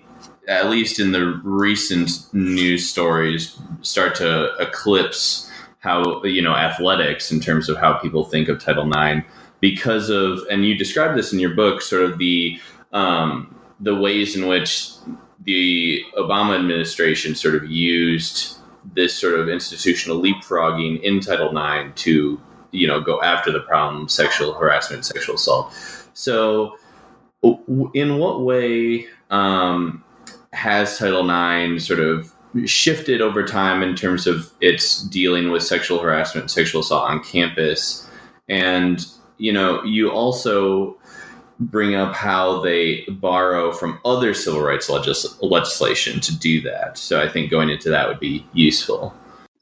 at least in the recent news stories, start to eclipse how, you know, athletics in terms of how people think of Title nine because of, and you describe this in your book, sort of the, um, the ways in which the Obama administration sort of used this sort of institutional leapfrogging in Title nine to, you know, go after the problem of sexual harassment, sexual assault. So in what way um, has Title nine sort of shifted over time in terms of its dealing with sexual harassment, sexual assault on campus? And, you know, you also bring up how they borrow from other civil rights legis- legislation to do that. So I think going into that would be useful.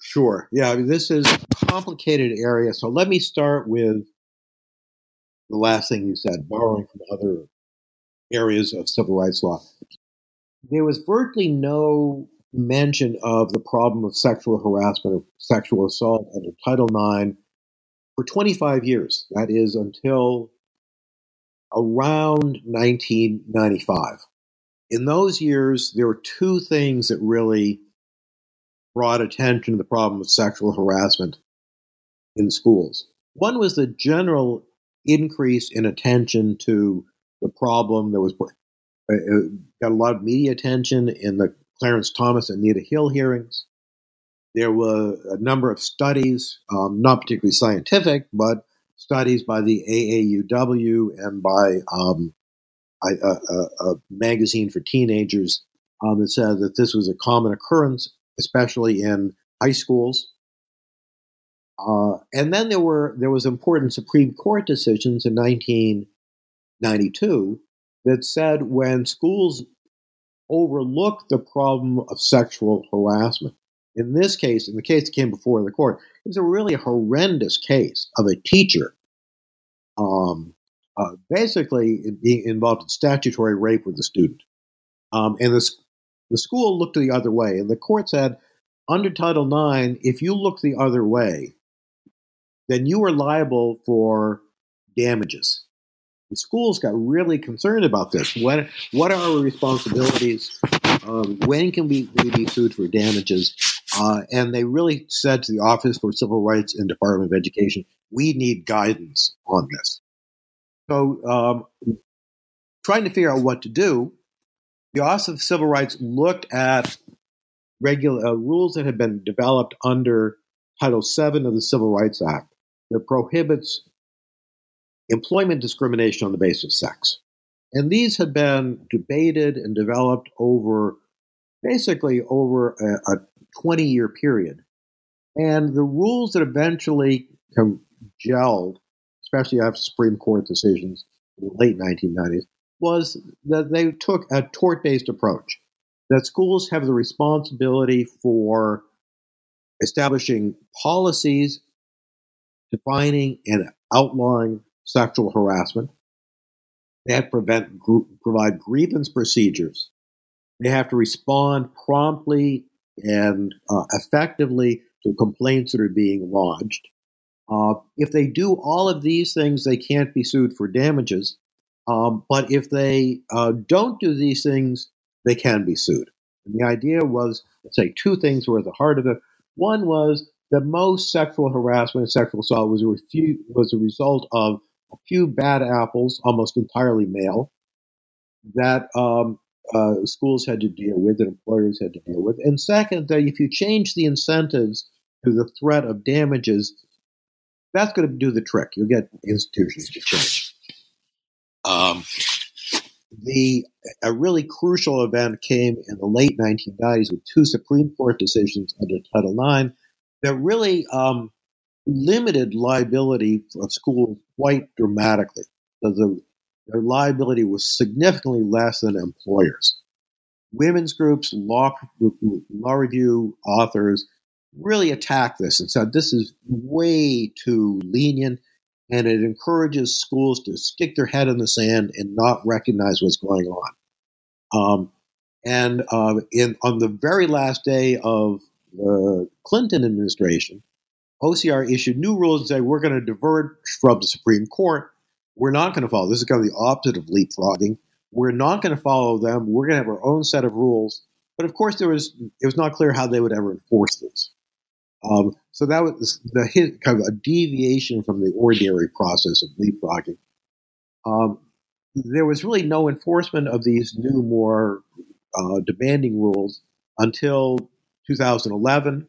Sure. Yeah, I mean, this is a complicated area. So let me start with the last thing you said, borrowing from other areas of civil rights law. There was virtually no mention of the problem of sexual harassment or sexual assault under Title nine for twenty-five years. That is until around nineteen ninety-five. In those years, there were two things that really brought attention to the problem of sexual harassment in schools. One was the general increase in attention to the problem that was It got a lot of media attention in the Clarence Thomas and Anita Hill hearings. There were a number of studies, um, not particularly scientific, but studies by the A A U W and by um, a, a, a magazine for teenagers um, that said that this was a common occurrence, especially in high schools. Uh, and then there were there was important Supreme Court decisions in nineteen ninety-two that said when schools overlook the problem of sexual harassment, in this case, in the case that came before the court, it was a really horrendous case of a teacher um, uh, basically being involved in statutory rape with a student. Um, and the, the school looked the other way, and the court said, under Title nine, if you look the other way, then you are liable for damages. And schools got really concerned about this. What, what are our responsibilities? Um, when can we, we be sued for damages? Uh, and they really said to the Office for Civil Rights and Department of Education, we need guidance on this. So um, trying to figure out what to do, the Office of Civil Rights looked at regular uh, rules that had been developed under Title seven of the Civil Rights Act that prohibits employment discrimination on the basis of sex. And these had been debated and developed over, basically over a, a twenty-year period. And the rules that eventually gelled, especially after Supreme Court decisions in the late nineteen nineties, was that they took a tort-based approach, that schools have the responsibility for establishing policies, defining and outlawing sexual harassment. They have to prevent, gr- provide grievance procedures. They have to respond promptly and uh, effectively to complaints that are being lodged. Uh, if they do all of these things, they can't be sued for damages. Um, but if they uh, don't do these things, they can be sued. And the idea was, let's say, two things were at the heart of it. One was that most sexual harassment and sexual assault was a, refu- was a result of a few bad apples, almost entirely male, that um, uh, schools had to deal with and employers had to deal with. And second, that if you change the incentives to the threat of damages, that's going to do the trick. You'll get institutions to change. Um, the a really crucial event came in the late nineteen nineties with two Supreme Court decisions under Title nine that really um, limited liability of schools quite dramatically. So the, their liability was significantly less than employers. Women's groups, law, law review authors really attacked this and said this is way too lenient, and it encourages schools to stick their head in the sand and not recognize what's going on. Um, and uh, in, on the very last day of the Clinton administration, O C R issued new rules and said, we're going to divert from the Supreme Court. We're not going to follow. This is kind of the opposite of leapfrogging. We're not going to follow them. We're going to have our own set of rules. But of course, there was it was not clear how they would ever enforce this. Um, so that was the hit, kind of a deviation from the ordinary process of leapfrogging. Um, there was really no enforcement of these new, more uh, demanding rules until two thousand eleven,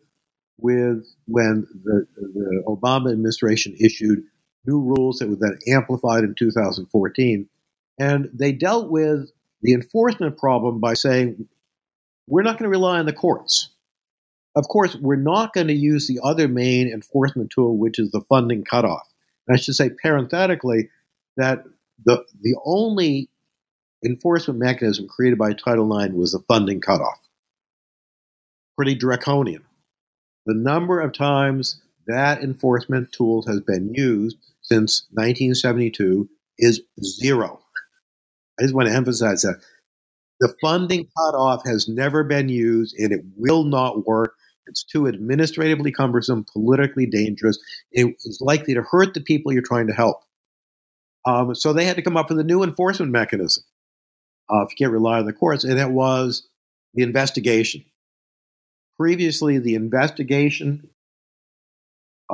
with when the, the Obama administration issued new rules that were then amplified in two thousand fourteen. And they dealt with the enforcement problem by saying, we're not going to rely on the courts. Of course, we're not going to use the other main enforcement tool, which is the funding cutoff. And I should say parenthetically that the the only enforcement mechanism created by Title nine was the funding cutoff. Pretty draconian. The number of times that enforcement tool has been used since nineteen seventy-two is zero. I just want to emphasize that. The funding cutoff has never been used, and it will not work. It's too administratively cumbersome, politically dangerous. It's likely to hurt the people you're trying to help. Um, so they had to come up with a new enforcement mechanism uh, if you can't rely on the courts, and it was the investigation. Previously, the investigation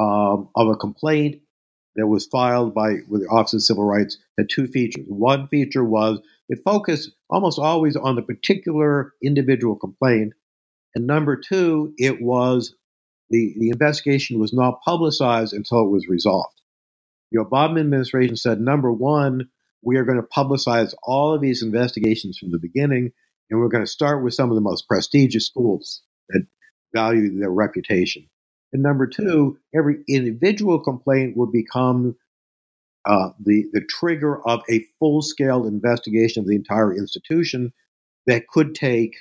um, of a complaint that was filed by with the Office of Civil Rights had two features. One feature was it focused almost always on the particular individual complaint. And number two, it was the, the investigation was not publicized until it was resolved. The Obama administration said, number one, we are going to publicize all of these investigations from the beginning, and we're going to start with some of the most prestigious schools that value their reputation. And number two, every individual complaint will become Uh, the, the trigger of a full-scale investigation of the entire institution that could take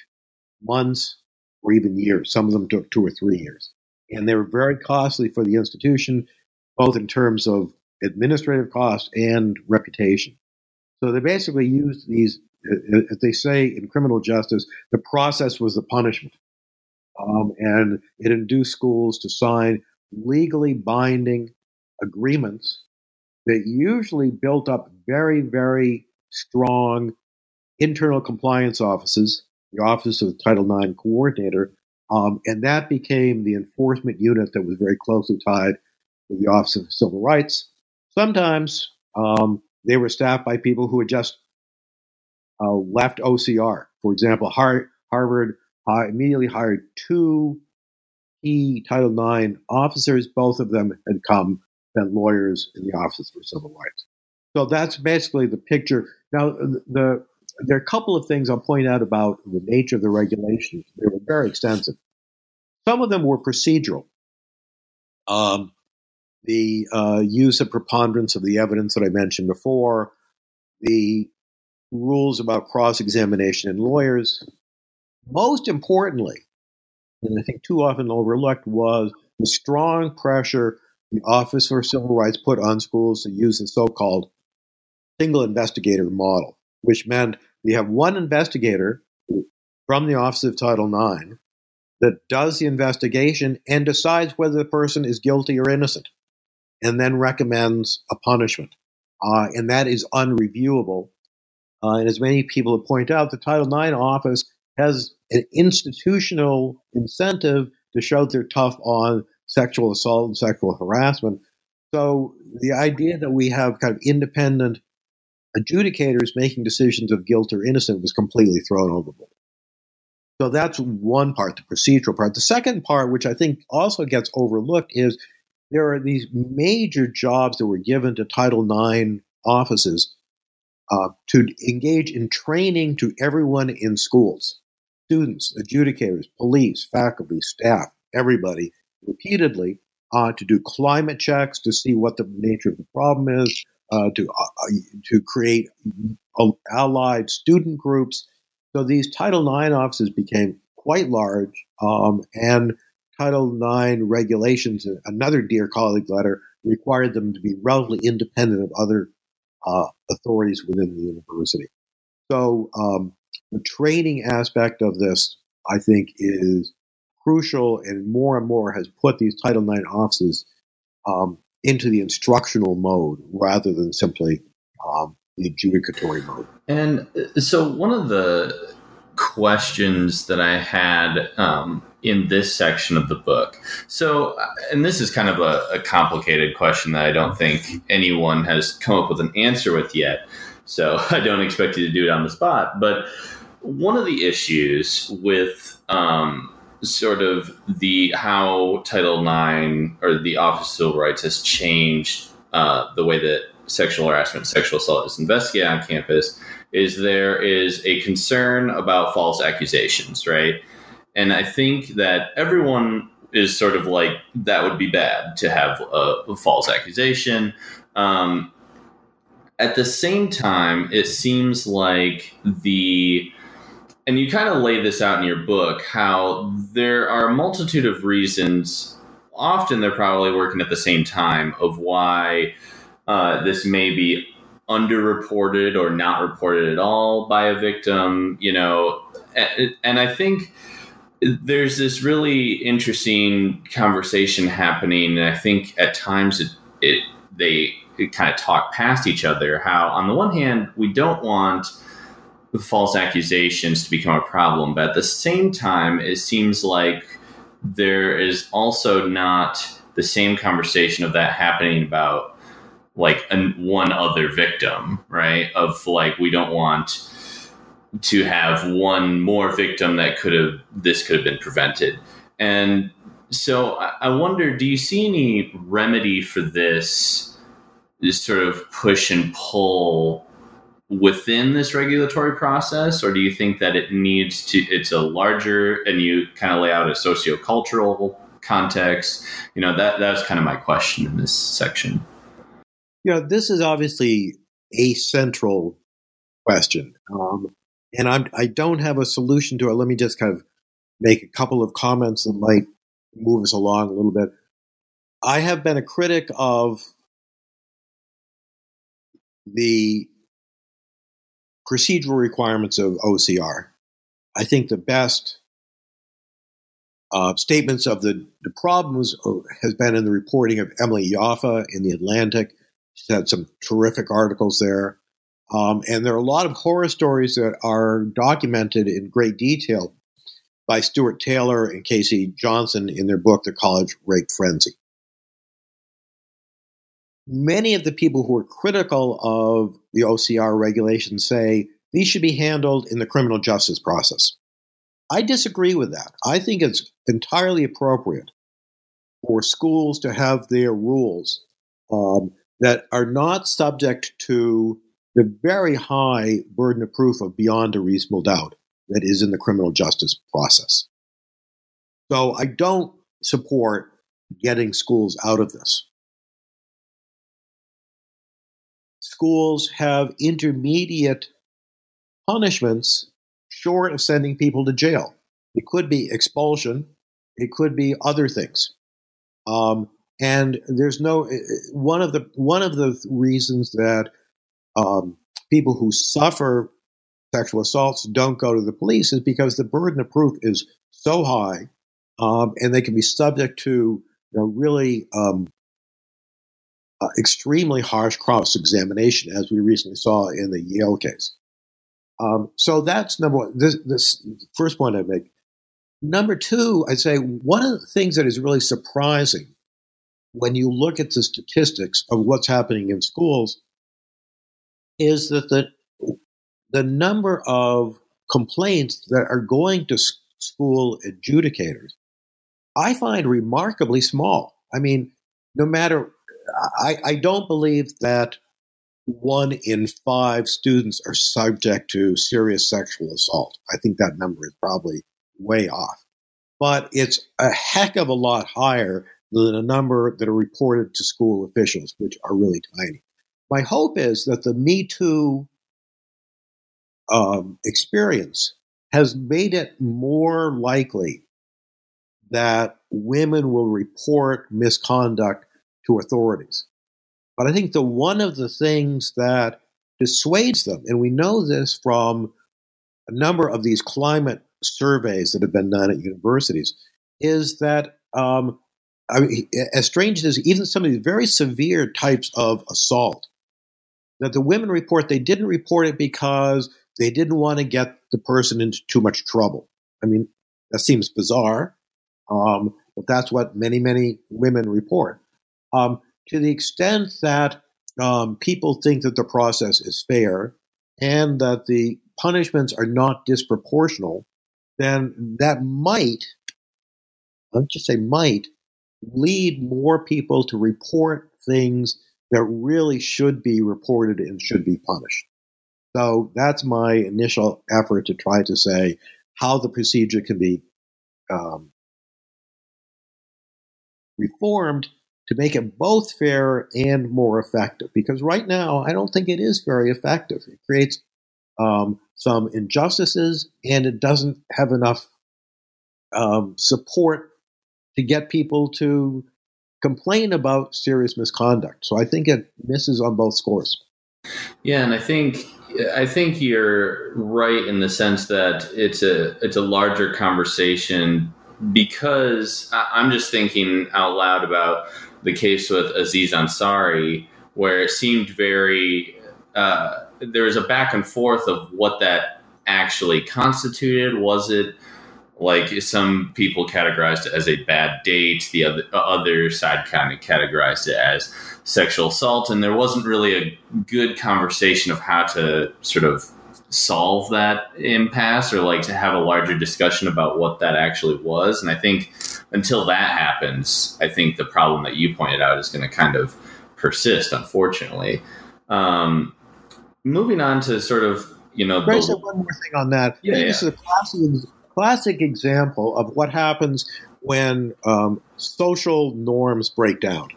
months or even years. Some of them took two or three years. And they were very costly for the institution, both in terms of administrative costs and reputation. So they basically used these, as they say in criminal justice, the process was the punishment. Um, and it induced schools to sign legally binding agreements that usually built up very, very strong internal compliance offices, the Office of the Title nine Coordinator, um, and that became the enforcement unit that was very closely tied to the Office of Civil Rights. Sometimes um, they were staffed by people who had just uh, left O C R. For example, Har- Harvard uh, immediately hired two key Title nine officers. Both of them had come than lawyers in the Office for Civil Rights. So that's basically the picture. Now, the there are a couple of things I'll point out about the nature of the regulations. They were very extensive. Some of them were procedural. Um, the uh, use of preponderance of the evidence that I mentioned before, the rules about cross-examination in lawyers. Most importantly, and I think too often overlooked, was the strong pressure the Office for Civil Rights put on schools to use the so-called single investigator model, which meant you have one investigator from the Office of Title nine that does the investigation and decides whether the person is guilty or innocent, and then recommends a punishment. Uh, and that is unreviewable. Uh, and as many people have pointed out, the Title nine office has an institutional incentive to show they're tough on sexual assault and sexual harassment. So the idea that we have kind of independent adjudicators making decisions of guilt or innocent was completely thrown overboard. So that's one part, the procedural part. The second part, which I think also gets overlooked, is there are these major jobs that were given to Title nine offices uh, to engage in training to everyone in schools, students, adjudicators, police, faculty, staff, everybody, repeatedly, uh, to do climate checks, to see what the nature of the problem is, uh, to uh, to create allied student groups. So these Title nine offices became quite large, um, and Title nine regulations, another Dear Colleague letter, required them to be relatively independent of other uh, authorities within the university. So um, the training aspect of this, I think, is crucial, and more and more has put these Title nine offices um, into the instructional mode rather than simply um, the adjudicatory mode. And so one of the questions that I had um, in this section of the book, so, and this is kind of a, a complicated question that I don't think anyone has come up with an answer with yet, so I don't expect you to do it on the spot, but one of the issues with um, sort of the how Title nine or the Office of Civil Rights has changed uh, the way that sexual harassment, sexual assault is investigated on campus is there is a concern about false accusations, right? And I think that everyone is sort of like, that would be bad to have a, a false accusation. Um, at the same time, it seems like the... And you kind of lay this out in your book, how there are a multitude of reasons, often they're probably working at the same time, of why uh, this may be underreported or not reported at all by a victim, you know. And, and I think there's this really interesting conversation happening, and I think at times it, it they it kind of talk past each other, how on the one hand, we don't want false accusations to become a problem, but at the same time, it seems like there is also not the same conversation of that happening about like an, one other victim, right? Of like, we don't want to have one more victim that could have, this could have been prevented. And so I wonder, do you see any remedy for this, this sort of push and pull within this regulatory process, or do you think that it needs to, it's a larger, and you kind of lay out a sociocultural context? You know, that that's kind of my question in this section. You know, this is obviously a central question. Um, and I'm, I don't have a solution to it. Let me just kind of make a couple of comments that might move us along a little bit. I have been a critic of the procedural requirements of O C R. I think the best uh, statements of the, the problems has been in the reporting of Emily Yoffe in The Atlantic. She's had some terrific articles there. Um, and there are a lot of horror stories that are documented in great detail by Stuart Taylor and Casey Johnson in their book, The College Rape Frenzy. Many of the people who are critical of the O C R regulations say these should be handled in the criminal justice process. I disagree with that. I think it's entirely appropriate for schools to have their rules um, that are not subject to the very high burden of proof of beyond a reasonable doubt that is in the criminal justice process. So I don't support getting schools out of this. Schools have intermediate punishments short of sending people to jail. It could be expulsion. It could be other things. Um, and there's no one of the one of the reasons that um, people who suffer sexual assaults don't go to the police is because the burden of proof is so high, um, and they can be subject to you know, really. Um, Uh, extremely harsh cross-examination, as we recently saw in the Yale case. Um, so that's number one. This, this first point I make. Number two, I'd say one of the things that is really surprising when you look at the statistics of what's happening in schools is that the the number of complaints that are going to school adjudicators, I find remarkably small. I mean, no matter, I, I don't believe that one in five students are subject to serious sexual assault. I think that number is probably way off. But it's a heck of a lot higher than the number that are reported to school officials, which are really tiny. My hope is that the Me Too um, experience has made it more likely that women will report misconduct to authorities. But I think the one of the things that dissuades them, and we know this from a number of these climate surveys that have been done at universities, is that um, I mean, as strange as even some of these very severe types of assault, that the women report, they didn't report it because they didn't want to get the person into too much trouble. I mean, that seems bizarre, um, but that's what many, many women report. Um, to the extent that um, people think that the process is fair and that the punishments are not disproportional, then that might, I'll just say might, lead more people to report things that really should be reported and should be punished. So that's my initial effort to try to say how the procedure can be um, reformed to make it both fair and more effective. Because right now, I don't think it is very effective. It creates um, some injustices, and it doesn't have enough um, support to get people to complain about serious misconduct. So I think it misses on both scores. Yeah, and I think I think you're right in the sense that it's a it's a larger conversation, because I'm just thinking out loud about the case with Aziz Ansari, where it seemed very uh, there was a back and forth of what that actually constituted. Was it like some people categorized it as a bad date, the other, other side kind of categorized it as sexual assault, and there wasn't really a good conversation of how to sort of solve that impasse or like to have a larger discussion about what that actually was. And I think until that happens, I think the problem that you pointed out is going to kind of persist, unfortunately. Um, moving on to sort of, you know... Can I say one more thing on that? Yeah, yeah. This is a classic... Classic example of what happens when um, social norms break down.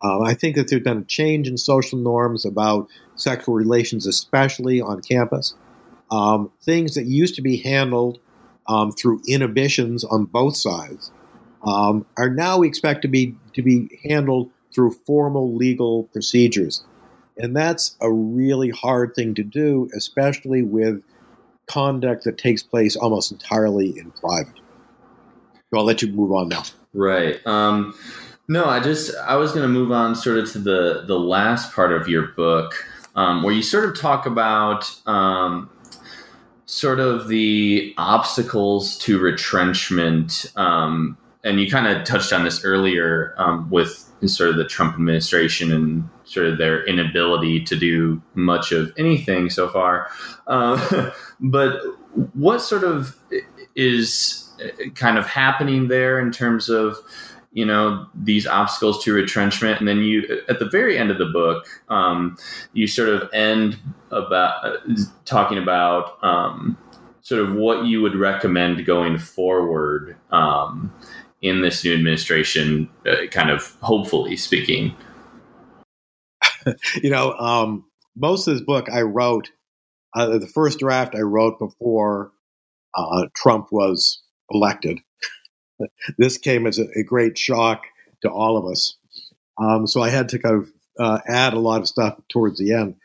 Um, I think that there's been a change in social norms about sexual relations, especially on campus. Um, things that used to be handled um, through inhibitions on both sides um, are now we expect to be to be handled through formal legal procedures, and that's a really hard thing to do, especially with conduct that takes place almost entirely in private. So I'll let you move on now. Right. Um, no, I just, I was going to move on sort of to the, the last part of your book, um, where you sort of talk about um, sort of the obstacles to retrenchment. Um, and you kind of touched on this earlier um, with sort of the Trump administration and sort of their inability to do much of anything so far. Uh, but what sort of is kind of happening there in terms of, you know, these obstacles to retrenchment? And then you, at the very end of the book, um, you sort of end about uh, talking about um, sort of what you would recommend going forward um, in this new administration, uh, kind of hopefully speaking. You know, um, most of this book I wrote, uh, the first draft I wrote before uh, Trump was elected. This came as a, a great shock to all of us. Um, so I had to kind of uh, add a lot of stuff towards the end.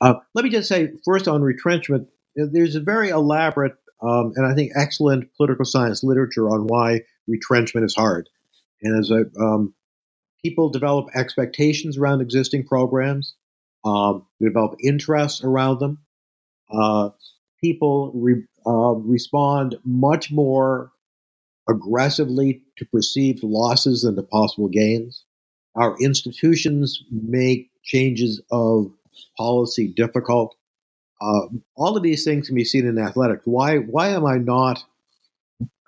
Uh, let me just say, first on retrenchment, there's a very elaborate um, and I think excellent political science literature on why retrenchment is hard. And as a um, people develop expectations around existing programs. Um, they develop interests around them. Uh, people re, uh, respond much more aggressively to perceived losses than to possible gains. Our institutions make changes of policy difficult. Uh, all of these things can be seen in athletics. Why, why am I not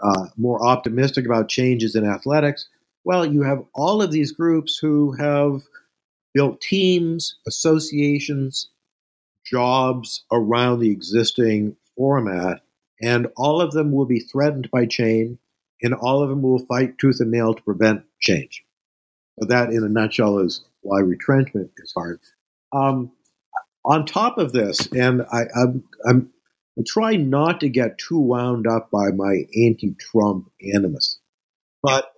uh, more optimistic about changes in athletics? Well, you have all of these groups who have built teams, associations, jobs around the existing format, and all of them will be threatened by change, and all of them will fight tooth and nail to prevent change. So that, in a nutshell, is why retrenchment is hard. Um, on top of this, and I, I'm, I'm trying not to get too wound up by my anti-Trump animus, but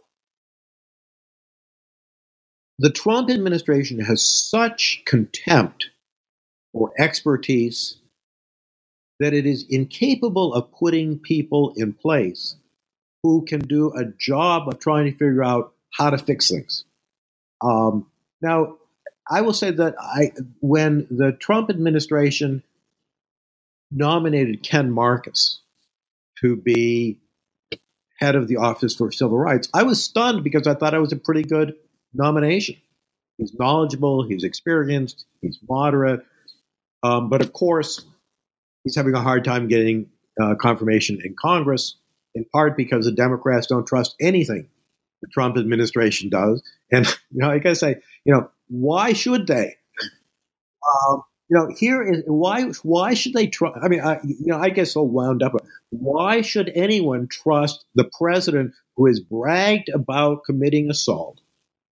the Trump administration has such contempt for expertise that it is incapable of putting people in place who can do a job of trying to figure out how to fix things. Um, now, I will say that I, when the Trump administration nominated Ken Marcus to be head of the Office for Civil Rights, I was stunned because I thought I was a pretty good nomination. He's knowledgeable, he's experienced, he's moderate, um, but of course, he's having a hard time getting uh, confirmation in Congress, in part because the Democrats don't trust anything the Trump administration does. And, you know, I gotta say, you know, why should they? Um, you know, here is why, why should they trust? I mean, I, you know, I get so wound up. Why should anyone trust the president who has bragged about committing assault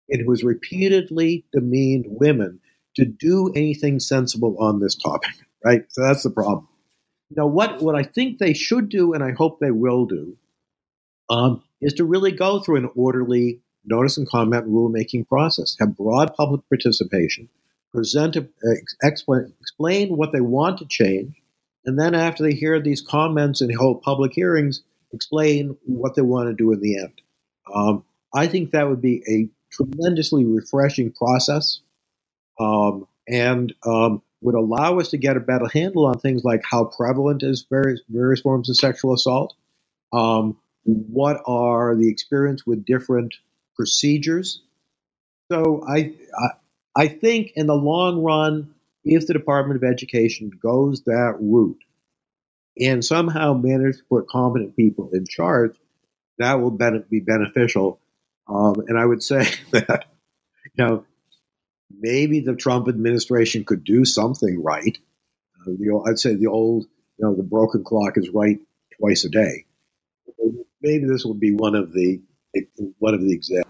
and who has repeatedly demeaned women to do anything sensible on this topic, right? So that's the problem. Now, what, what I think they should do, and I hope they will do, um, is to really go through an orderly notice and comment rulemaking process, have broad public participation, present, a, explain, explain what they want to change, and then after they hear these comments and hold public hearings, explain what they want to do in the end. Um, I think that would be a tremendously refreshing process um, and um, would allow us to get a better handle on things like how prevalent is various, various forms of sexual assault, um, what are the experience with different procedures. So I, I I think in the long run, if the Department of Education goes that route and somehow manages to put competent people in charge, that will be beneficial. Um, and I would say that, you know, maybe the Trump administration could do something right. Uh, the, I'd say the old, you know, the broken clock is right twice a day. Maybe this will be one of the one of the examples.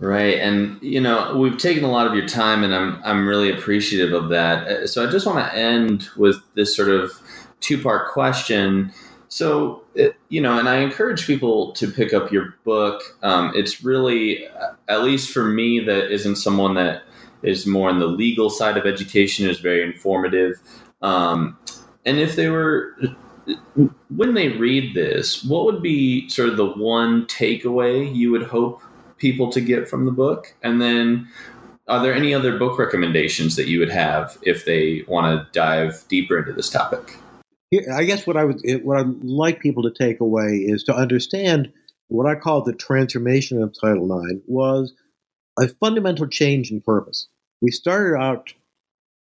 Right, and you know, we've taken a lot of your time, and I'm I'm really appreciative of that. So I just want to end with this sort of two-part question. So, you know, and I encourage people to pick up your book. Um, it's really, at least for me, that isn't someone that is more on the legal side of education, is very informative. Um, and if they were, when they read this, what would be sort of the one takeaway you would hope people to get from the book? And then are there any other book recommendations that you would have if they want to dive deeper into this topic? I guess what I would, what I'd like people to take away is to understand what I call the transformation of Title nine was a fundamental change in purpose. We started out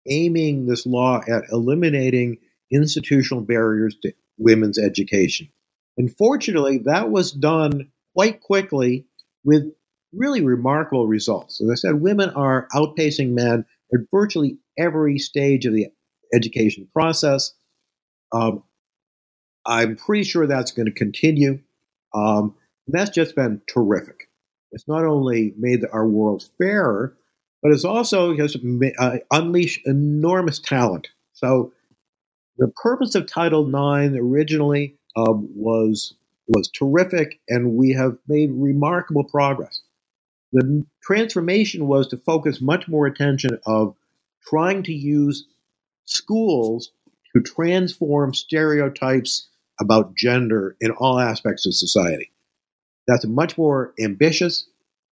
aiming this law at eliminating institutional barriers to women's education. And fortunately, that was done quite quickly with really remarkable results. As I said, women are outpacing men at virtually every stage of the education process. Um, I'm pretty sure that's going to continue. Um, and that's just been terrific. It's not only made our world fairer, but it's also has uh, unleashed enormous talent. So the purpose of Title nine originally um, was was terrific, and we have made remarkable progress. The transformation was to focus much more attention of trying to use schools to transform stereotypes about gender in all aspects of society. That's much more ambitious.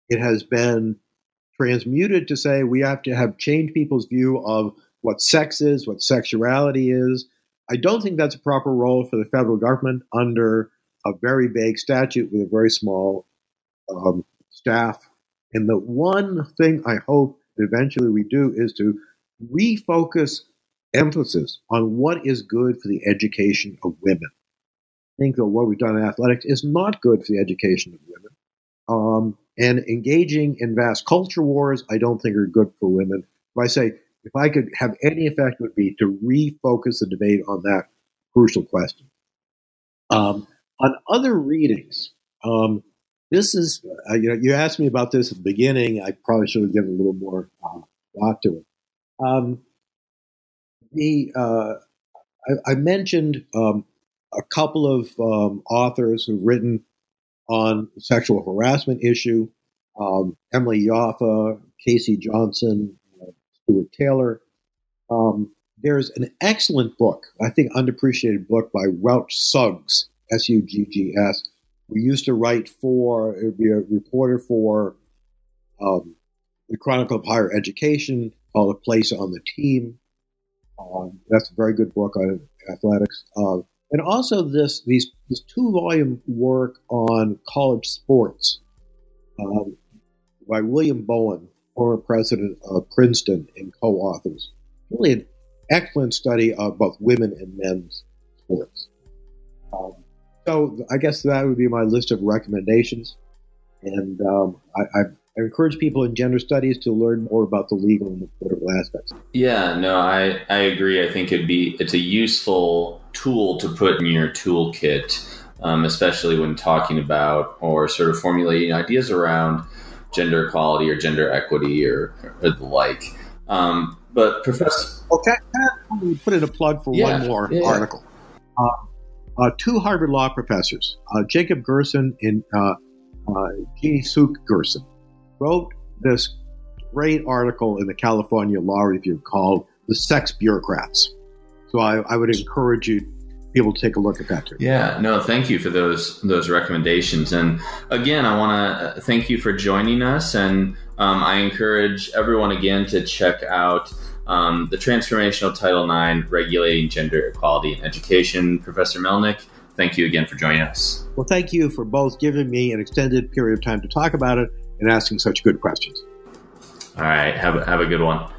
It has been transmuted to say we have to have changed people's view of what sex is, what sexuality is, I don't think that's a proper role for the federal government under a very vague statute with a very small um, staff. And the one thing I hope eventually we do is to refocus emphasis on what is good for the education of women. I think that what we've done in athletics is not good for the education of women. Um, and engaging in vast culture wars, I don't think are good for women. If I say, if I could have any effect, it would be to refocus the debate on that crucial question. Um, on other readings, um, this is, uh, you know, you asked me about this at the beginning. I probably should have given a little more uh, thought to it. Um, the uh, I, I mentioned um, a couple of um, authors who've written on the sexual harassment issue, um, Emily Yoffe, Casey Johnson, uh, Stuart Taylor. Um, there's an excellent book, I think unappreciated book by Welch Suggs, S U G G S. We used to write for, it would be a reporter for um, the Chronicle of Higher Education called A Place on the Team. Um, that's a very good book on athletics. Uh, And also this these this two-volume work on college sports um, by William Bowen, former president of Princeton, and co-authors. Really an excellent study of both women and men's sports. Um, so I guess that would be my list of recommendations. And um, I, I I encourage people in gender studies to learn more about the legal and the political aspects. Yeah, no, I, I agree. I think it'd be it's a useful tool to put in your toolkit, um, especially when talking about or sort of formulating ideas around gender equality or gender equity or, or the like. Um, but Professor... Okay, can I put in a plug for yeah, one more yeah. article? Uh, uh, two Harvard Law professors, uh, Jacob Gerson and uh, uh, Jeannie Suk Gerson, wrote this great article in the California Law Review called The Sex Bureaucrats. So I, I would encourage you people to take a look at that too. Yeah, no, thank you for those those recommendations. And again, I want to thank you for joining us. And um, I encourage everyone again to check out um, The Transformation of Title nine, Regulating Gender Equality in Education. Professor Melnick, thank you again for joining us. Well, thank you for both giving me an extended period of time to talk about it and asking such good questions. All right. Have a, have a good one.